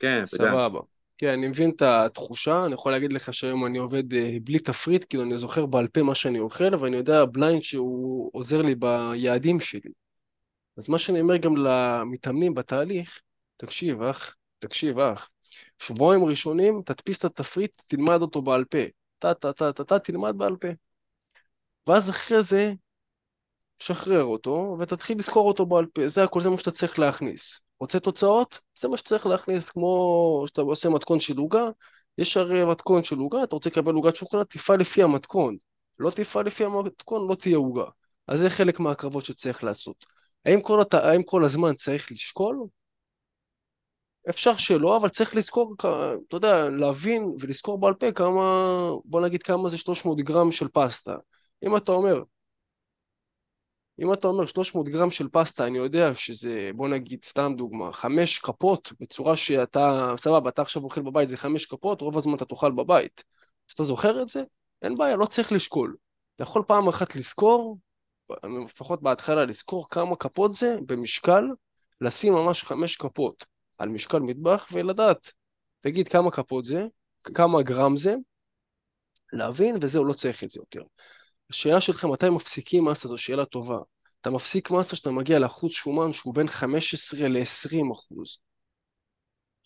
כן, פדנט. סבבה. כן, אני מבין את התחושה, אני יכול להגיד לך שהיום אני עובד בלי תפריט, כאילו אני זוכר בעל פה מה שאני אוכל, אבל אני יודע בליינד שהוא עוזר לי ביעדים שלי. אז מה שאני אומר גם למתאמנים בתהליך, תקשיב אח, תקשיב אח, שבועיים ראשונים תדפיס את התפריט, תלמד אותו בעל פה, תלמד בעל פה, ואז אחרי זה שחרר אותו ותתחיל לזכור אותו בעל פה, זה הכל, זה מה שאתה צריך להכניס. רוצה תוצאות? זה מה שצריך להכניס, כמו שאתה עושה מתכון של עוגה, יש הרי מתכון של עוגה, אתה רוצה לקבל עוגת שוקולד, תפעל לפי המתכון, לא תפעל לפי המתכון, לא תהיה עוגה. אז זה חלק מהקרבות שצריך לעשות. האם כל הזמן צריך לשקול? אפשר שלא, אבל צריך לזכור, אתה יודע, להבין ולזכור בעל פה כמה, בוא נגיד כמה זה 300 גרם של פסטה. אם אתה אומר 300 גרם של פסטה, אני יודע שזה, בוא נגיד, סתם דוגמה, 5 כפות, בצורה שאתה, סבבה, אתה עכשיו אוכל בבית, זה 5 כפות, רוב הזמן אתה תאכל בבית. שאתה זוכר את זה? אין בעיה, לא צריך לשקול. אתה יכול פעם אחת לזכור, לפחות בהתחלה לזכור כמה כפות זה, במשקל, לשים ממש 5 כפות על משקל מטבח, ולדעת, תגיד כמה כפות זה, כמה גרם זה, להבין, וזהו, לא צריך את זה יותר. השאלה שלכם, מתי מפסיקים מסה, זו שאלה טובה. אתה מפסיק מסה שאתה מגיע לאחוז שומן שהוא בין 15 ל-20%.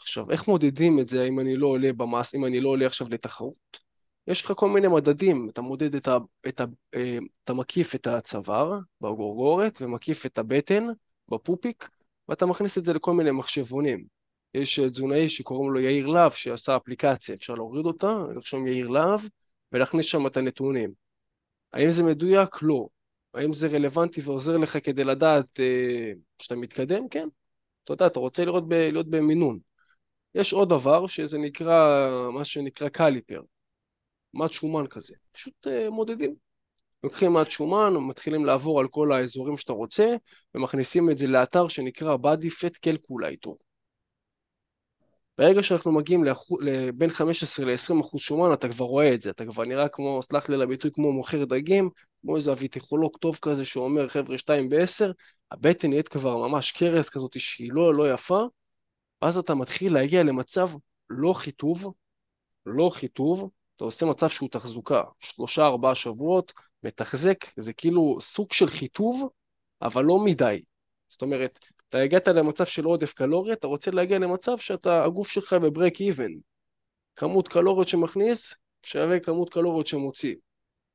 עכשיו, איך מודדים את זה אם אני לא עולה במס, אם אני לא עולה עכשיו לתחרות? יש לך כל מיני מדדים, אתה מודד אתה מקיף את הצוואר בגורגורת, ומקיף את הבטן בפופיק, ואתה מכניס את זה לכל מיני מחשבונים. יש תזונאי שקוראים לו יאיר לב, שעשה אפליקציה, אפשר להוריד אותה, לרשום יאיר לב, ולהכניס שם את הנתונים. האם זה מדויק? לא. האם זה רלוונטי ועוזר לך כדי לדעת שאתה מתקדם? כן. אתה יודע, אתה רוצה להיות במינון. יש עוד דבר שזה נקרא, מה שנקרא קליפר. מד שומן כזה. פשוט מודדים. לוקחים מד שומן, מתחילים לעבור על כל האזורים שאתה רוצה, ומכניסים את זה לאתר שנקרא Body Fat Calculator. ברגע שאנחנו מגיעים בין 15 ל-20% שומן, אתה כבר רואה את זה, אתה כבר נראה כמו, סלח לי לביטוי, כמו מוכר דגים, כמו איזה אביטחולוג טוב כזה שאומר, חבר'ה 2 ב-10, הבטן נהיית כבר ממש קרס כזאת שהיא לא יפה, אז אתה מתחיל להגיע למצב לא חיטוב, אתה עושה מצב שהוא תחזוקה, 3-4 שבועות, מתחזק, זה כאילו סוג של חיטוב, אבל לא מדי, זאת אומרת, אתה הגעת למצב של עודף קלוריה, אתה רוצה להגיע למצב שהגוף שלך בברייק איבן. כמות קלוריות שמכניס, שווה כמות קלוריות שמוציא.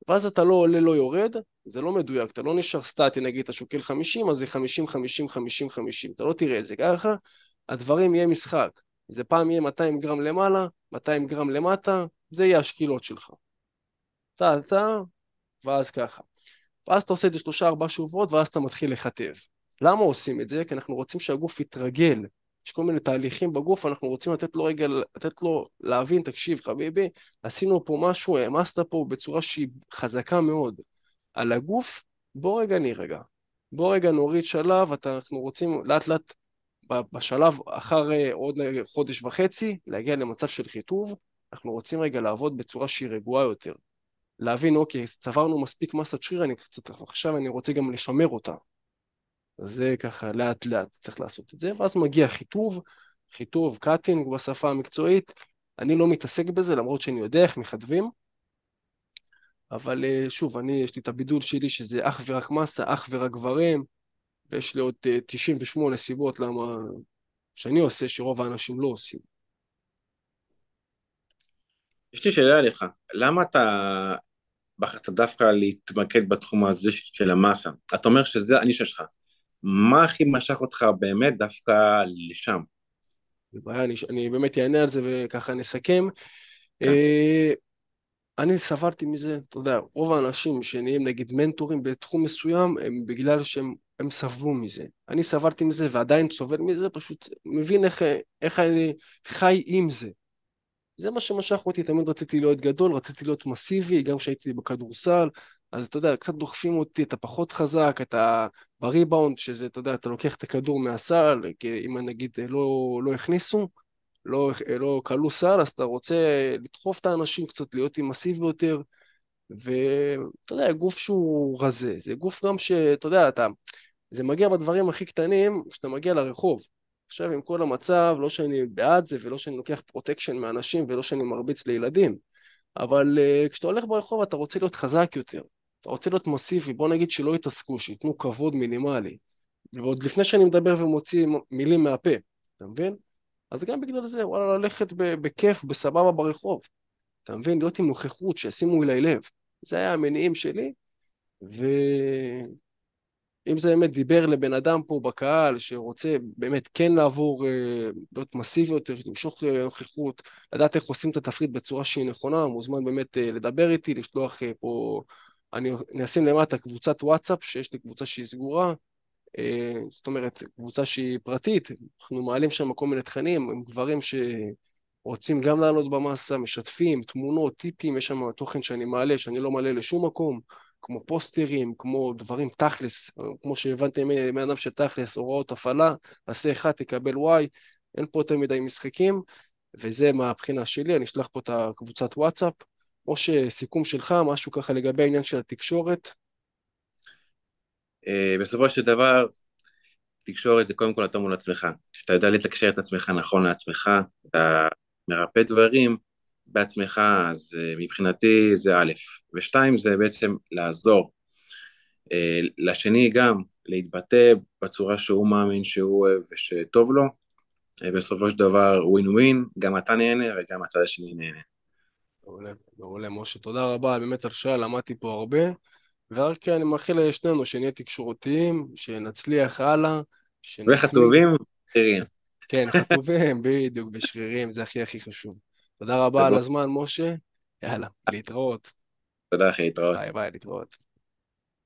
ואז אתה לא עולה, לא יורד, זה לא מדויק, אתה לא נשאר סטטי, נגיד, אתה שוקל 50, אז זה 50, 50, 50, 50. אתה לא תראה את זה ככה, הדברים יהיה משחק. זה פעם יהיה 200 גרם למעלה, 200 גרם למטה, זה יהיה השקילות שלך. ואז ככה. ואז אתה עושה את זה 3-4 שבועות, ואז אתה מתחיל לחטב. למה עושים את זה? כי אנחנו רוצים שהגוף יתרגל, יש כל מיני תהליכים בגוף, אנחנו רוצים לתת לו להבין, תקשיב חביבי, עשינו פה משהו, העמסת פה בצורה שהיא חזקה מאוד על הגוף, בוא רגע נוריד שלב, אנחנו רוצים לאט לאט בשלב אחר עוד חודש וחצי, להגיע למצב של חיטוב, אנחנו רוצים רגע לעבוד בצורה שהיא רגועה יותר, להבין אוקיי, צברנו מספיק מסת שריר, עכשיו אני רוצה גם לשמר אותה, זה ככה, לאט לאט צריך לעשות את זה, ואז מגיע חיטוב, קאטינג בשפה המקצועית, אני לא מתעסק בזה, למרות שאני יודע איך מחדבים, אבל שוב, יש לי את הבידול שלי, שזה אך ורק מסה, אך ורק גברים, ויש לי עוד 98 סיבות למה שאני עושה, שרוב האנשים לא עושים. יש לי שאלה עליך, למה אתה בחרת דווקא להתמקד בתחום הזה של המסה? אתה אומר שזה הנישה שלך. מה הכי משך אותך באמת דווקא לשם? אני באמת יענה על זה וככה נסכם. אני סברתי מזה, אתה יודע, רוב האנשים שנהיים נגיד מנטורים בתחום מסוים, הם בגלל שהם סברו מזה. אני סברתי מזה ועדיין סובר מזה, פשוט מבין איך אני חי עם זה. זה מה שמשך אותי, תמיד רציתי להיות גדול, רציתי להיות מסיבי, גם כשהייתי בכדורסל, אז אתה יודע, קצת דוחפים אותי, אתה פחות חזק, אתה בריבאונד, שזה, אתה יודע, אתה לוקח את הכדור מהסל, כי אם נגיד לא הכניסו, לא קלו סל, אז אתה רוצה לדחוף את האנשים קצת, להיות עם מסיבי יותר, ואתה יודע, גוף שהוא רזה, זה גוף גם שאתה יודע, זה מגיע בדברים הכי קטנים, כשאתה מגיע לרחוב, עכשיו עם כל המצב, לא שאני בעד זה, ולא שאני לוקח פרוטקשן מאנשים, ולא שאני מרביץ לילדים, אבל כשאתה הולך ברחוב, אתה רוצה להיות חזק יותר, אתה רוצה להיות מסיבי, בוא נגיד שלא יתעסקו, שיתנו כבוד מינימלי, ועוד לפני שאני מדבר ומוציא מילים מהפה, אתה מבין? אז גם בגלל זה, וואלה, ללכת בכיף, בסבבה ברחוב, אתה מבין? להיות עם נוכחות, שישימו אליי לב, זה היה המניעים שלי, ואם זה באמת דיבר לבן אדם פה בקהל, שרוצה באמת כן לעבור, להיות מסיבי יותר, למשוך נוכחות, לדעת איך עושים את התפריט בצורה שהיא נכונה, מוזמן באמת לדבר איתי, לשלוח פה, אני אשים למטה קבוצת וואטסאפ, שיש לי קבוצה שהיא סגורה, זאת אומרת, קבוצה שהיא פרטית, אנחנו מעלים שם כל מיני תכנים, עם גברים שרוצים גם לעלות במסה, משתפים, תמונות, טיפים, יש שם תוכן שאני מעלה, שאני לא מעלה לשום מקום, כמו פוסטרים, כמו דברים תכלס, כמו שהבנתם מענב שתכלס, הוראות הפעלה, תעשה אחד, תקבל וואי, אין פה יותר מדי משחקים, וזה מהבחינה שלי, אני אשלח פה את הקבוצת וואטסאפ, או שסיכום שלך, משהו ככה לגבי העניין של התקשורת, בסופו של דבר, תקשורת זה קודם כל אתה מול עצמך. כשאתה יודע לתקשר את עצמך נכון לעצמך, אתה מרפא דברים בעצמך, אז מבחינתי זה א', ושתיים זה בעצם לעזור. לשני גם להתבטא בצורה שהוא מאמין שהוא אוהב ושטוב לו, בסופו של דבר ווין ווין, גם אתה נהנה וגם הצד השני נהנה. מעולה, משה, תודה רבה, באמת הרשעה, למדתי פה הרבה. ורק אני מאחל לשנינו שנהיה תקשורתיים, שנצליח הלאה. וחטובים ושרירים. כן, חטובים, בדיוק, ושרירים, זה הכי חשוב. תודה רבה על הזמן, משה. יאללה, להתראות. תודה, אחי, להתראות. ביי, להתראות.